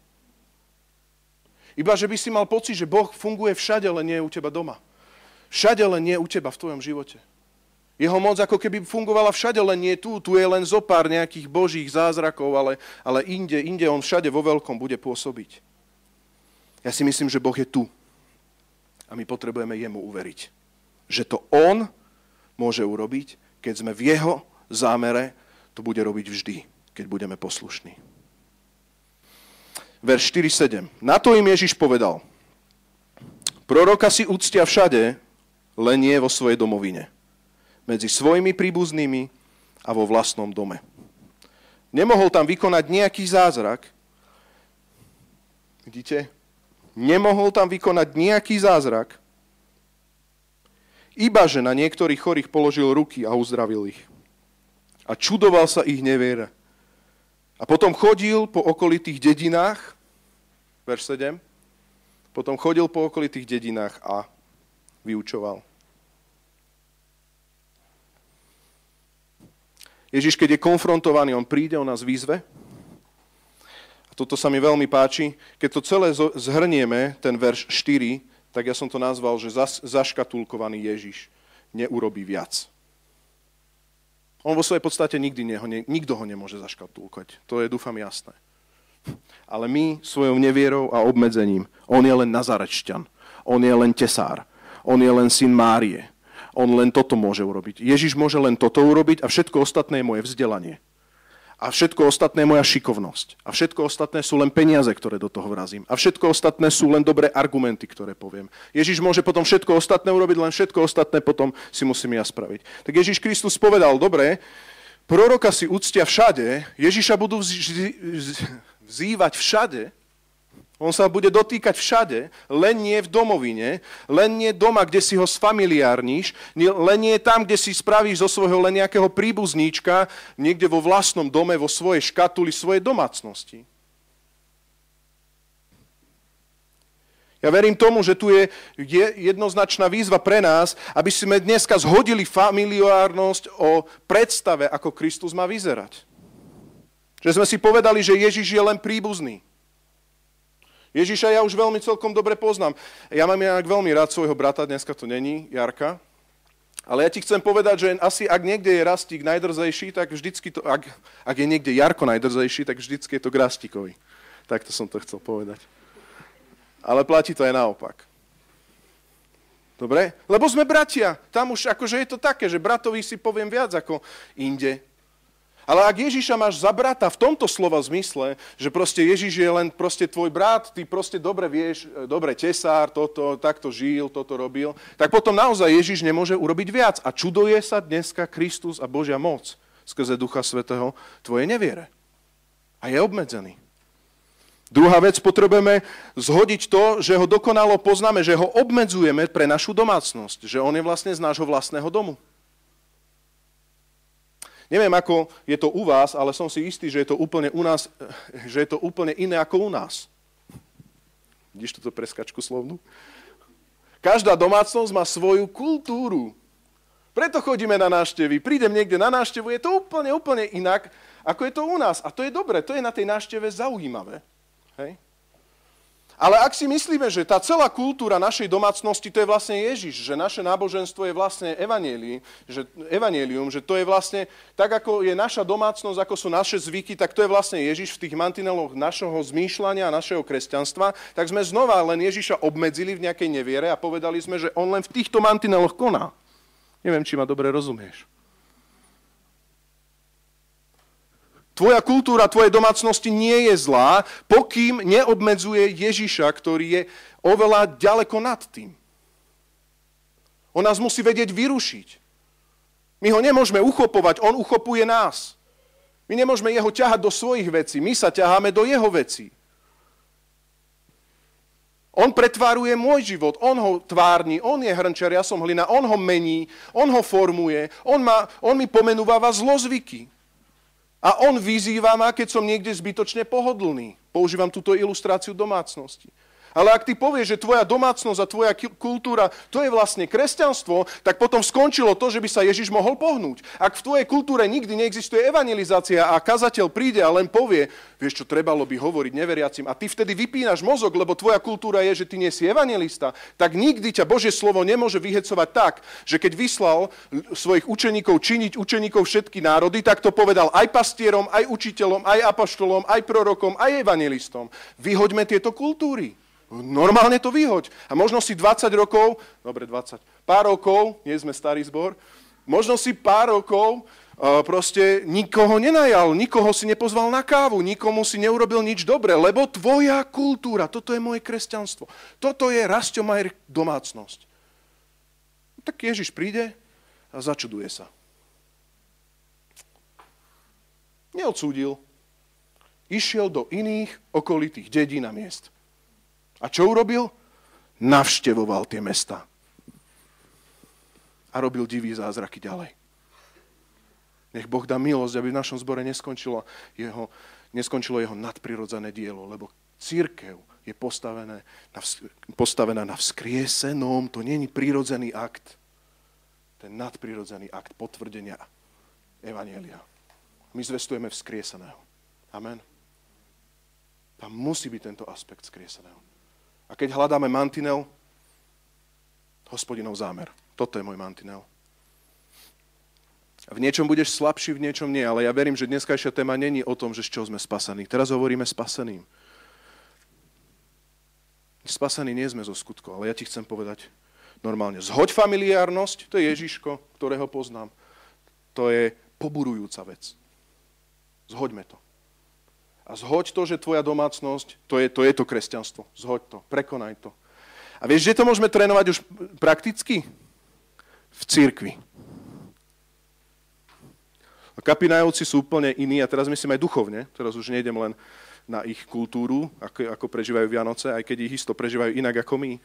Iba, že by si mal pocit, že Boh funguje všade, len nie u teba doma. Všade, len nie u teba v tvojom živote. Jeho moc ako keby fungovala všade, len nie tu. Tu je len zopár nejakých božích zázrakov, ale inde on všade vo veľkom bude pôsobiť. Ja si myslím, že Boh je tu a my potrebujeme jemu uveriť, že to on môže urobiť, keď sme v jeho zámere, to bude robiť vždy, keď budeme poslušní. Verš 4.7. Na to im Ježiš povedal: proroka si uctia všade, len nie vo svojej domovine, medzi svojimi príbuznými a vo vlastnom dome. Nemohol tam vykonať nejaký zázrak. Vidíte? Nemohol tam vykonať nejaký zázrak, iba že na niektorých chorých položil ruky a uzdravil ich. A čudoval sa ich neviera. A potom chodil po okolitých dedinách, verš 7, potom chodil po okolitých dedinách a vyučoval. Ježiš, keď je konfrontovaný, on príde, on nás výzve. A toto sa mi veľmi páči. Keď to celé zhrnieme, ten verš 4, tak ja som to nazval, že zaškatulkovaný Ježiš neurobí viac. On vo svojej podstate nikto ho nemôže zaškatulkovať. To je, dúfam, jasné. Ale my svojou nevierou a obmedzením, on je len Nazarečťan, on je len tesár, on je len syn Márie, on len toto môže urobiť. Ježiš môže len toto urobiť a všetko ostatné je moje vzdelanie. A všetko ostatné je moja šikovnosť. A všetko ostatné sú len peniaze, ktoré do toho vrazím. A všetko ostatné sú len dobré argumenty, ktoré poviem. Ježiš môže potom všetko ostatné urobiť, len všetko ostatné potom si musím ja spraviť. Tak Ježiš Kristus povedal: dobre, proroka si uctia všade, Ježiša budú vzývať všade, on sa bude dotýkať všade, len nie v domovine, len nie doma, kde si ho sfamiliárniš, len nie tam, kde si spravíš zo svojho len nejakého príbuzníčka, niekde vo vlastnom dome, vo svojej škatuli, svojej domácnosti. Ja verím tomu, že tu je jednoznačná výzva pre nás, aby sme dneska zhodili familiárnosť o predstave, ako Kristus má vyzerať. Že sme si povedali, že Ježiš je len príbuzný. Ježiša ja už veľmi celkom dobre poznám. Ja mám inak veľmi rád svojho brata, dneska to není, Jarka. Ale ja ti chcem povedať, že asi ak niekde je Rastík najdrzejší, tak vždycky to, ak je niekde Jarko najdrzejší, tak vždycky je to k Rastíkovi. Takto som to chcel povedať. Ale platí to aj naopak. Dobre? Lebo sme bratia. Tam už akože je to také, že bratovi si poviem viac ako inde. Ale ak Ježiša máš za brata v tomto slova zmysle, že proste Ježiš je len proste tvoj brat, ty proste dobre vieš, dobre tesár, toto, takto žil, toto robil, tak potom naozaj Ježiš nemôže urobiť viac. A čuduje sa dneska Kristus a Božia moc skrze Ducha Svätého tvoje neviere. A je obmedzený. Druhá vec, potrebujeme zhodiť to, že ho dokonalo poznáme, že ho obmedzujeme pre našu domácnosť, že on je vlastne z nášho vlastného domu. Neviem, ako je to u vás, ale som si istý, že je to úplne u nás, že je to úplne iné ako u nás. Vidíš túto preskačku slovnú? Každá domácnosť má svoju kultúru. Preto chodíme na návštevy. Prídem niekde na návštevu, je to úplne inak, ako je to u nás. A to je dobre, to je na tej návšteve zaujímavé. Hej? Ale ak si myslíme, že tá celá kultúra našej domácnosti to je vlastne Ježiš, že naše náboženstvo je vlastne evanjelium, že to je vlastne tak, ako je naša domácnosť, ako sú naše zvyky, tak to je vlastne Ježiš v tých mantineloch našho zmýšľania a našeho kresťanstva, tak sme znova len Ježiša obmedzili v nejakej neviere a povedali sme, že on len v týchto mantineloch koná. Neviem, či ma dobre rozumieš. Tvoja kultúra, tvoje domácnosti nie je zlá, pokým neobmedzuje Ježiša, ktorý je oveľa ďaleko nad tým. On nás musí vedieť vyrušiť. My ho nemôžeme uchopovať, on uchopuje nás. My nemôžeme jeho ťahať do svojich vecí, my sa ťaháme do jeho vecí. On pretváruje môj život, on ho tvárni, on je hrnčar, ja som hlina, on ho mení, on ho formuje, on mi pomenúva zlozvyky. A on vyzýva ma, keď som niekde zbytočne pohodlný. Používam túto ilustráciu domácnosti. Ale ak ty povieš, že tvoja domácnosť a tvoja kultúra, to je vlastne kresťanstvo, tak potom skončilo to, že by sa Ježiš mohol pohnúť. Ak v tvojej kultúre nikdy neexistuje evangelizácia a kazateľ príde a len povie, vieš čo, trebalo by hovoriť neveriacim, a ty vtedy vypínaš mozog, lebo tvoja kultúra je, že ty nie si evangelista, tak nikdy ťa Božie slovo nemôže vyhecovať tak, že keď vyslal svojich učeníkov činiť učeníkov všetky národy, tak to povedal aj pastierom, aj učiteľom, aj apoštolom, aj prorokom, aj evangelistom. Vyhoďme tieto kultúry. Normálne to vyhoď. A možno si 20 rokov, dobre 20, pár rokov, nie sme starý zbor, možno si pár rokov proste nikoho nenajal, nikoho si nepozval na kávu, nikomu si neurobil nič dobre, lebo tvoja kultúra, toto je moje kresťanstvo, toto je Rastomajer domácnosť. Tak Ježiš príde a začuduje sa. Neodsúdil. Išiel do iných okolitých dedín a miest. A čo urobil? Navštevoval tie mestá. A robil divý zázraky ďalej. Nech Boh dá milosť, aby v našom zbore neskončilo jeho nadprirodzené dielo, lebo cirkev je postavená na vzkriesenom. To nie je prirodzený akt. Ten nadprirodzený akt potvrdenia evanjelia. My zvestujeme vzkrieseného. Amen. Tam musí byť tento aspekt vzkrieseného. A keď hľadáme mantinel, Hospodinov zámer. Toto je môj mantinel. V niečom budeš slabší, v niečom nie, ale ja verím, že dneskajšia téma není o tom, že z čoho sme spasení. Teraz hovoríme spaseným. Spasení nie sme zo skutkov, ale ja ti chcem povedať normálne. Zhoď familiárnosť, to je Ježiško, ktorého poznám. To je poburujúca vec. Zhoďme to. A zhoď to, že tvoja domácnosť, to je to kresťanstvo. Zhoď to, prekonaj to. A vieš, kde to môžeme trénovať už prakticky? V cirkvi. Kapinajovci sú úplne iní, a teraz myslím aj duchovne, teraz už nejdem len na ich kultúru, ako prežívajú Vianoce, aj keď ich isto prežívajú inak ako my,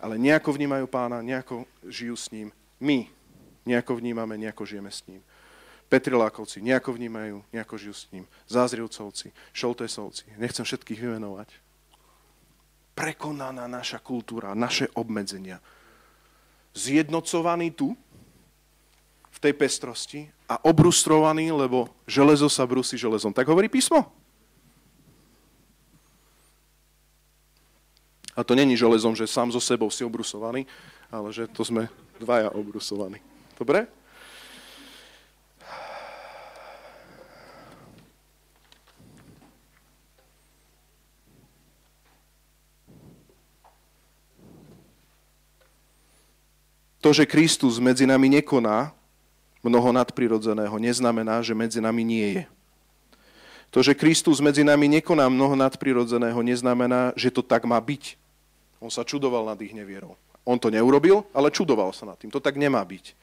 ale nejako vnímajú Pána, nejako žijú s ním. My nejako vnímame, nejako žijeme s ním. Petrilákovci nejako vnímajú, nejako žijú s ním. Zázrievcovci, Šoltesovci. Nechcem všetkých vymenovať. Prekonaná naša kultúra, naše obmedzenia. Zjednocovaný tu, v tej pestrosti a obrustrovaný, lebo železo sa brusí železom. Tak hovorí písmo. A to není železom, že sám so sebou si obrusovaný, ale že to sme dvaja obrusovaní. Dobre? To, že Kristus medzi nami nekoná mnoho nadprirodzeného, neznamená, že medzi nami nie je. To, že Kristus medzi nami nekoná mnoho nadprirodzeného, neznamená, že to tak má byť. On sa čudoval nad ich nevierou. On to neurobil, ale čudoval sa nad tým. To tak nemá byť.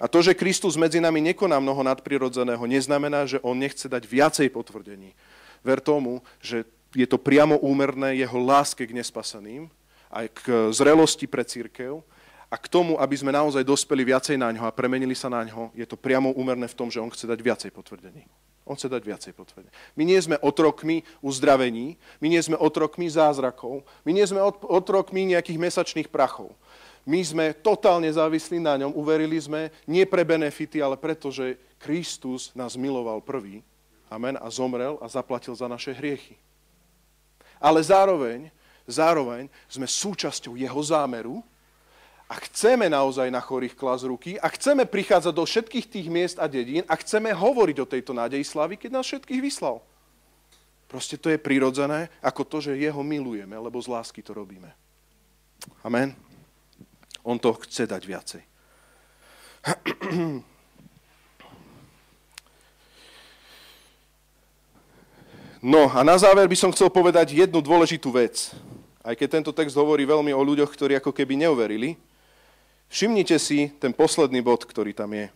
A to, že Kristus medzi nami nekoná mnoho nadprirodzeného, neznamená, že on nechce dať viacej potvrdení. Ver tomu, že je to priamo úmerné jeho láske k nespaseným, aj k zrelosti pre cirkev, a k tomu, aby sme naozaj dospeli viacej na ňo a premenili sa na ňo, je to priamo úmerné v tom, že on chce dať viacej potvrdení. On chce dať viacej potvrdení. My nie sme otrokmi uzdravení, my nie sme otrokmi zázrakov, my nie sme otrokmi nejakých mesačných prachov. My sme totálne závislí na ňom, uverili sme, nie pre benefity, ale preto, že Kristus nás miloval prvý, amen, a zomrel a zaplatil za naše hriechy. Ale zároveň sme súčasťou jeho zámeru, a chceme naozaj na chorých klas ruky a chceme prichádzať do všetkých tých miest a dedín a chceme hovoriť o tejto nádeji slávy, keď nás všetkých vyslal. Proste to je prirodzené ako to, že jeho milujeme, lebo z lásky to robíme. Amen. On to chce dať viacej. No a na záver by som chcel povedať jednu dôležitú vec. Aj keď tento text hovorí veľmi o ľuďoch, ktorí ako keby neuverili, všimnite si ten posledný bod, ktorý tam je.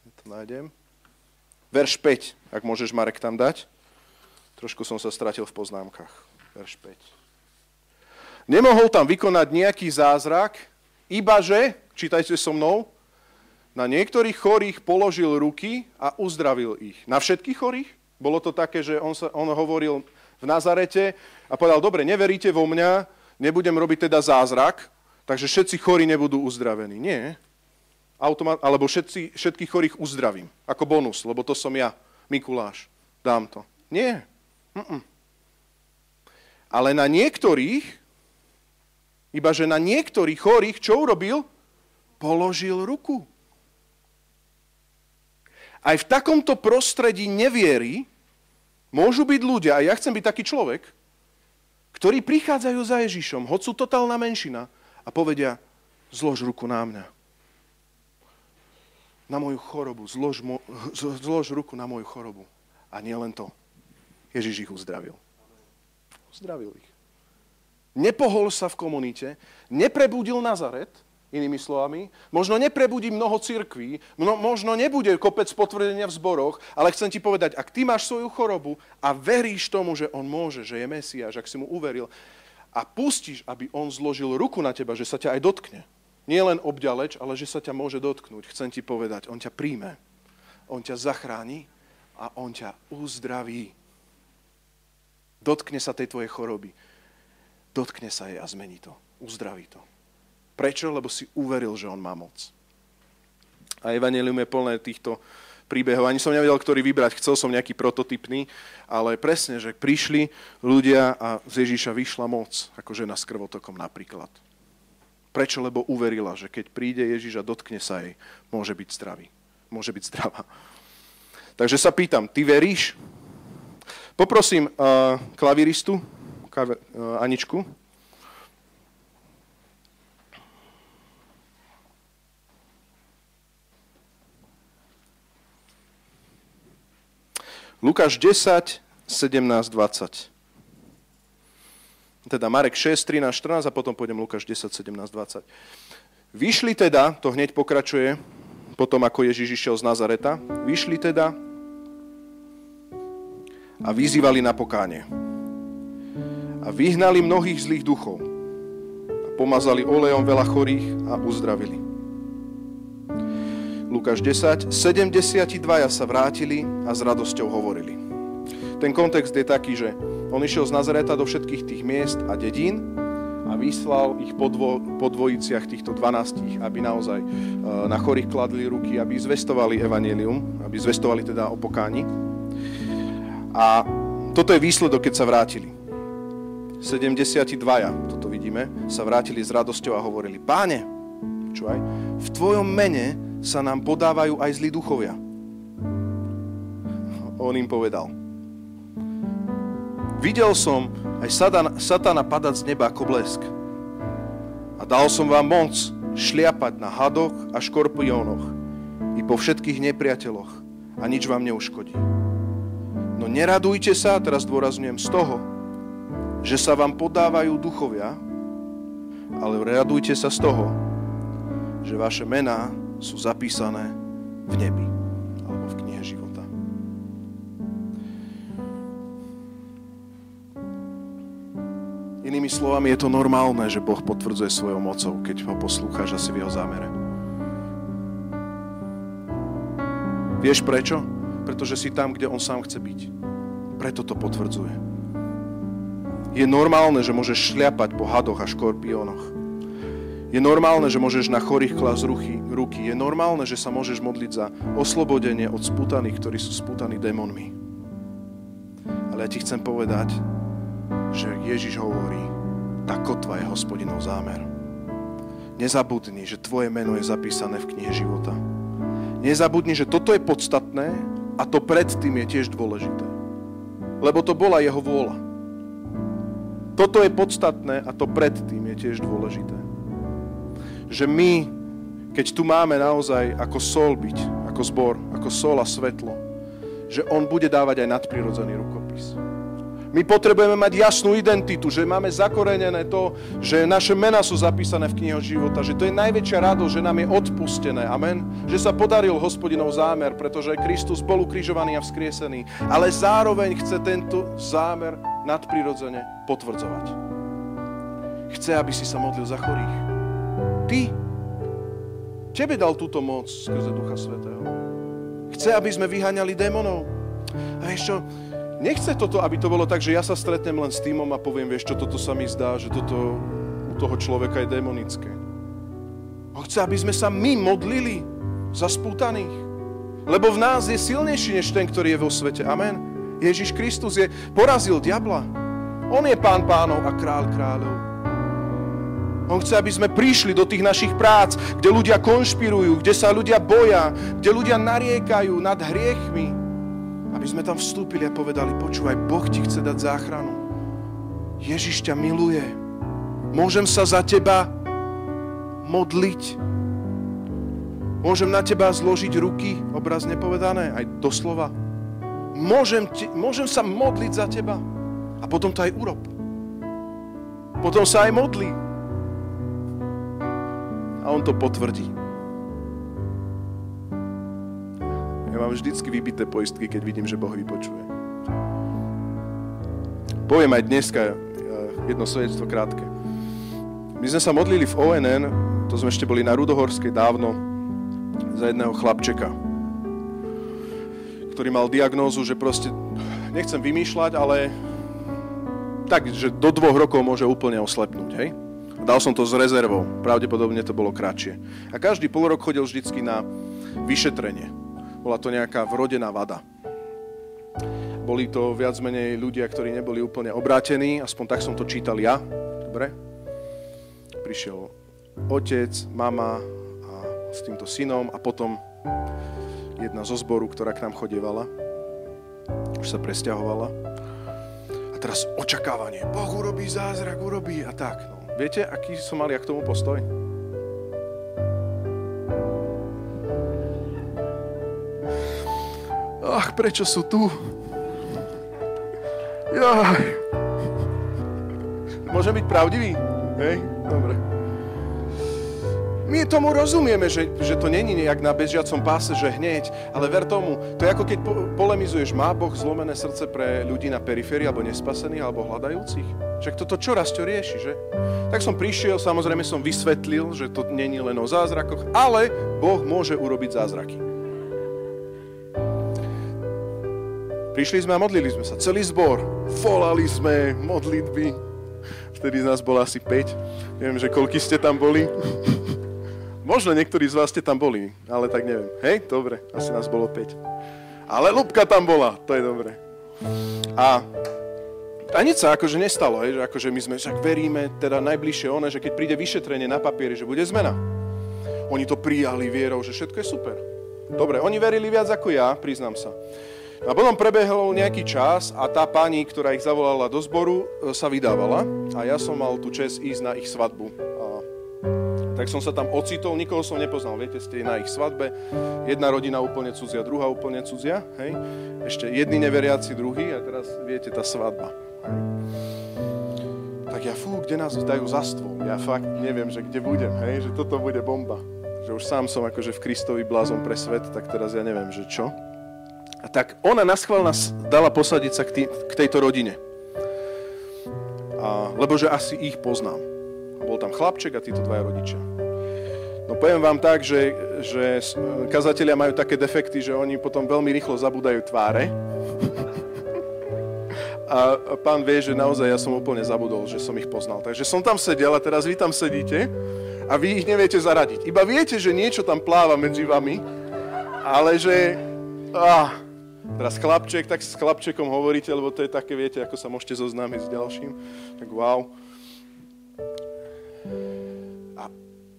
Ja to nájdem. Verš 5, ak môžeš, Marek, tam dať. Trošku som sa stratil v poznámkach. Verš 5. Nemohol tam vykonať nejaký zázrak, ibaže, čítajte so mnou, na niektorých chorých položil ruky a uzdravil ich. Na všetkých chorých? Bolo to také, že on hovoril v Nazarete a povedal, dobre, neveríte vo mňa, nebudem robiť teda zázrak, takže všetci chorí nebudú uzdravení. Nie. Alebo všetkých chorých uzdravím. Ako bonus, lebo to som ja, Mikuláš. Dám to. Nie. Ale na niektorých, ibaže na niektorých chorých, čo urobil? Položil ruku. Aj v takomto prostredí neviery môžu byť ľudia, a ja chcem byť taký človek, ktorí prichádzajú za Ježišom, hoď sú totálna menšina, a povedia, zlož ruku na mňa. Na moju chorobu, zlož ruku na moju chorobu. A nie len to. Ježiš ich uzdravil. Uzdravil ich. Nepohol sa v komunite, neprebudil Nazaret, inými slovami, možno neprebudí mnoho cirkví, možno nebude kopec potvrdenia v zboroch, ale chcem ti povedať, ak ty máš svoju chorobu a veríš tomu, že on môže, že je Mesiáš, ak si mu uveril, a pustíš, aby on zložil ruku na teba, že sa ťa aj dotkne. Nie len obďaleč, ale že sa ťa môže dotknúť. Chcem ti povedať, on ťa príjme, on ťa zachráni a on ťa uzdraví. Dotkne sa tej tvojej choroby. Dotkne sa jej a zmení to. Uzdraví to. Prečo? Lebo si uveril, že on má moc. A evanjelium je plné týchto príbehov. Ani som nevedel, ktorý vybrať. Chcel som nejaký prototypný, ale presne, že prišli ľudia a z Ježíša vyšla moc, ako žena s krvotokom napríklad. Prečo? Lebo uverila, že keď príde Ježiš a dotkne sa jej, môže byť zdravý. Môže byť zdravá. Takže sa pýtam, ty veríš? Poprosím klaviristu, Aničku. Lukáš 10, 17, 20. Teda Marek 6, 13, 14 a potom pôjdem Lukáš 10, 17, 20. Vyšli teda, to hneď pokračuje, potom ako Ježiš išiel z Nazareta, vyšli teda a vyzývali na pokánie. A vyhnali mnohých zlých duchov. A pomazali olejom veľa chorých a uzdravili. Lukáš 10, 72 sa vrátili a s radosťou hovorili. Ten kontext je taký, že on išiel z Nazareta do všetkých tých miest a dedín a vyslal ich po dvojiciach týchto 12, aby naozaj na chorých kladli ruky, aby zvestovali evanjelium, aby zvestovali teda o pokáni. A toto je výsledok, keď sa vrátili. 72, toto vidíme, sa vrátili s radosťou a hovorili, Páne, počúvaj, v tvojom mene sa nám podávajú aj zlí duchovia. On im povedal, videl som aj satana padať z neba ako blesk. A dal som vám moc šliapať na hadoch a škorpiónoch i po všetkých nepriateľoch a nič vám neuškodí. No neradujte sa, teraz dôrazňujem, z toho, že sa vám podávajú duchovia, ale radujte sa z toho, že vaše mená sú zapísané v nebi alebo v knihe života. Inými slovami, je to normálne, že Boh potvrdzuje svojou mocou, keď ho poslúchaš asi v jeho zámere. Vieš prečo? Pretože si tam, kde on sám chce byť. Preto to potvrdzuje. Je normálne, že môžeš šľapať po hadoch a škorpiónoch. Je normálne, že môžeš na chorých klásť ruky. Je normálne, že sa môžeš modliť za oslobodenie od spútaných, ktorí sú spútaní démonmi. Ale ja ti chcem povedať, že Ježiš hovorí, tá kotva je Hospodinov zámer. Nezabudni, že tvoje meno je zapísané v knihe života. Nezabudni, že toto je podstatné a to predtým je tiež dôležité. Lebo to bola jeho vôľa. Toto je podstatné a to predtým je tiež dôležité. Že my, keď tu máme naozaj ako sol byť, ako zbor, ako sol a svetlo, že on bude dávať aj nadprirodzený rukopis. My potrebujeme mať jasnú identitu, že máme zakorenené to, že naše mená sú zapísané v knihe života, že to je najväčšia radosť, že nám je odpustené. Amen. Že sa podaril Hospodinov zámer, pretože Kristus bol ukrižovaný a vzkriesený, ale zároveň chce tento zámer nadprirodzene potvrdzovať. Chce, aby si sa modlil za chorých. Ty, tebe dal túto moc skrze Ducha Svätého. Chce, aby sme vyháňali démonov. A vieš čo? Nechce toto, aby to bolo tak, že ja sa stretnem len s týmom a poviem, vieš čo, toto sa mi zdá, že toto u toho človeka je démonické. On chce, aby sme sa my modlili za spútaných. Lebo v nás je silnejší než ten, ktorý je vo svete. Amen. Ježiš Kristus porazil diabla. On je pán pánov a kráľ kráľov. On chce, aby sme prišli do tých našich prác, kde ľudia konšpirujú, kde sa ľudia boja, kde ľudia nariekajú nad hriechmi. Aby sme tam vstúpili a povedali, počúvaj, Boh ti chce dať záchranu. Ježiš ťa miluje. Môžem sa za teba modliť. Môžem na teba zložiť ruky, obrazne povedané, aj doslova. Môžem sa modliť za teba. A potom to aj urob. Potom sa aj modlí. A on to potvrdí. Ja mám vždycky vybité poistky, keď vidím, že Boh vypočuje. Poviem aj dneska jedno svedectvo krátke. My sme sa modlili v ONN, to sme ešte boli na Rudohorskej dávno, za jedného chlapčeka, ktorý mal diagnózu, že proste, nechcem vymýšľať, ale tak, že do 2 rokov môže úplne oslepnúť, hej? Dal som to s rezervou, pravdepodobne to bolo kratšie. A každý pol rok chodil vždycky na vyšetrenie. Bola to nejaká vrodená vada. Boli to viac menej ľudia, ktorí neboli úplne obrátení, aspoň tak som to čítal ja. Dobre? Prišiel otec, mama a s týmto synom a potom jedna zo zboru, ktorá k nám chodievala. Už sa presťahovala. A teraz očakávanie. Boh urobí zázrak, urobí a tak. No. Viete, aký som mal ja k tomu postoj? Ach, prečo sú tu? Jaj. Môžem byť pravdivý? Hej? Dobre. My tomu rozumieme, že to není nejak na bežiacom páse, že hneď, ale ver tomu, to je ako keď polemizuješ, má Boh zlomené srdce pre ľudí na periférii, alebo nespasených, alebo hľadajúcich. Však toto čoraz to rieši, že? Tak som prišiel, samozrejme som vysvetlil, že to není len o zázrakoch, ale Boh môže urobiť zázraky. Prišli sme a modlili sme sa. Celý zbor. Volali sme modlitby. Vtedy z nás bolo asi 5. Neviem, že koľkí ste tam boli. Možno niektorí z vás ste tam boli, ale tak neviem. Hej, dobre, asi nás bolo 5. Ale Ľubka tam bola, to je dobre. A nič sa akože nestalo, hej, že akože my sme však veríme, teda najbližšie one, že keď príde vyšetrenie na papieri, že bude zmena. Oni to prijali vierou, že všetko je super. Dobre, oni verili viac ako ja, priznám sa. A potom prebehol nejaký čas a tá pani, ktorá ich zavolala do zboru, sa vydávala a ja som mal tú česť ísť na ich svadbu. A tak som sa tam ocitol, nikoho som nepoznal. Viete, ste na ich svadbe, jedna rodina úplne cudzia, druhá úplne cudzia, hej? Ešte jedni neveriaci, druhý a teraz, viete, tá svadba. Hej? Tak ja, kde nás dajú za stôl? Ja fakt neviem, že kde budem, hej? Že toto bude bomba. Že už sám som akože v Kristovi blázon pre svet, tak teraz ja neviem, že čo. A tak ona naschvál nás dala posadiť sa k tejto rodine. Lebo že asi ich poznám. Bol tam chlapček a títo dvaja rodičia. No poviem vám tak, že kazatelia majú také defekty, že oni potom veľmi rýchlo zabúdajú tváre. A pán vie, že naozaj ja som úplne zabudol, že som ich poznal. Takže som tam sedel a teraz vy tam sedíte a vy ich neviete zaradiť. Iba viete, že niečo tam pláva medzi vami, ale že... Teraz chlapček, tak s chlapčekom hovoríte, lebo to je také, viete, ako sa môžete zoznámiť s ďalším. Tak wow.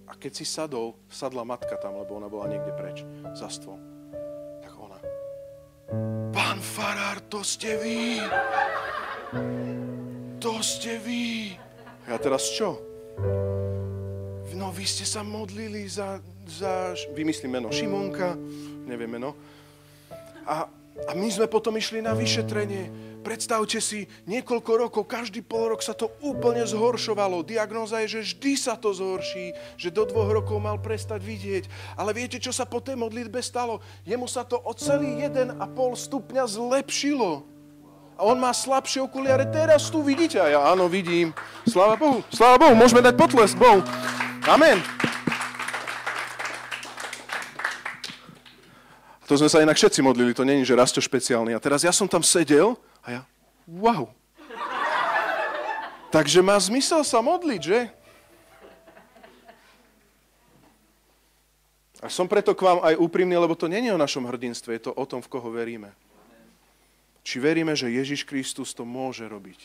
A keď si sadla matka tam, lebo ona bola niekde preč, za stôl. Tak ona. Pán farár, to ste vy! To ste vy! Ja teraz čo? No vy ste sa modlili za vymyslím meno Šimonka, neviem meno. A my sme potom išli na vyšetrenie. Predstavte si, niekoľko rokov, každý pol rok sa to úplne zhoršovalo. Diagnóza je, že vždy sa to zhorší, že do 2 rokov mal prestať vidieť. Ale viete, čo sa po tej modlitbe stalo? Jemu sa to o celý 1,5 stupňa zlepšilo. A on má slabšie okuliare. Teraz tu vidíte. A ja áno, vidím. Sláva Bohu, môžeme dať potlesk Bohu. Amen. To sme sa inak všetci modlili, to není, že Rasto špeciálny. A teraz ja som tam sedel a ja, wow. Takže má zmysel sa modliť, že? A som preto k vám aj úprimný, lebo to není o našom hrdinstve, je to o tom, v koho veríme. Či veríme, že Ježiš Kristus to môže robiť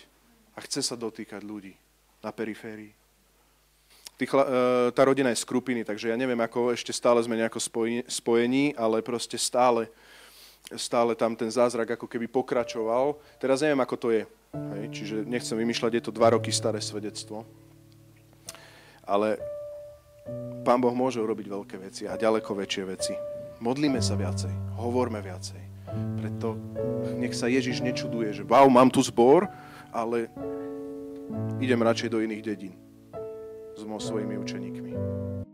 a chce sa dotýkať ľudí na periférii. Tá rodina je z Krupiny, takže ja neviem, ako ešte stále sme nejako spojení, ale proste stále tam ten zázrak ako keby pokračoval. Teraz neviem, ako to je. Hej? Čiže nechcem vymýšľať, je to 2 roky staré svedectvo. Ale Pán Boh môže urobiť veľké veci a ďaleko väčšie veci. Modlíme sa viacej, hovorme viacej. Preto nech sa Ježiš nečuduje, že wow, mám tu zbor, ale idem radšej do iných dedín so svojimi učeníkmi.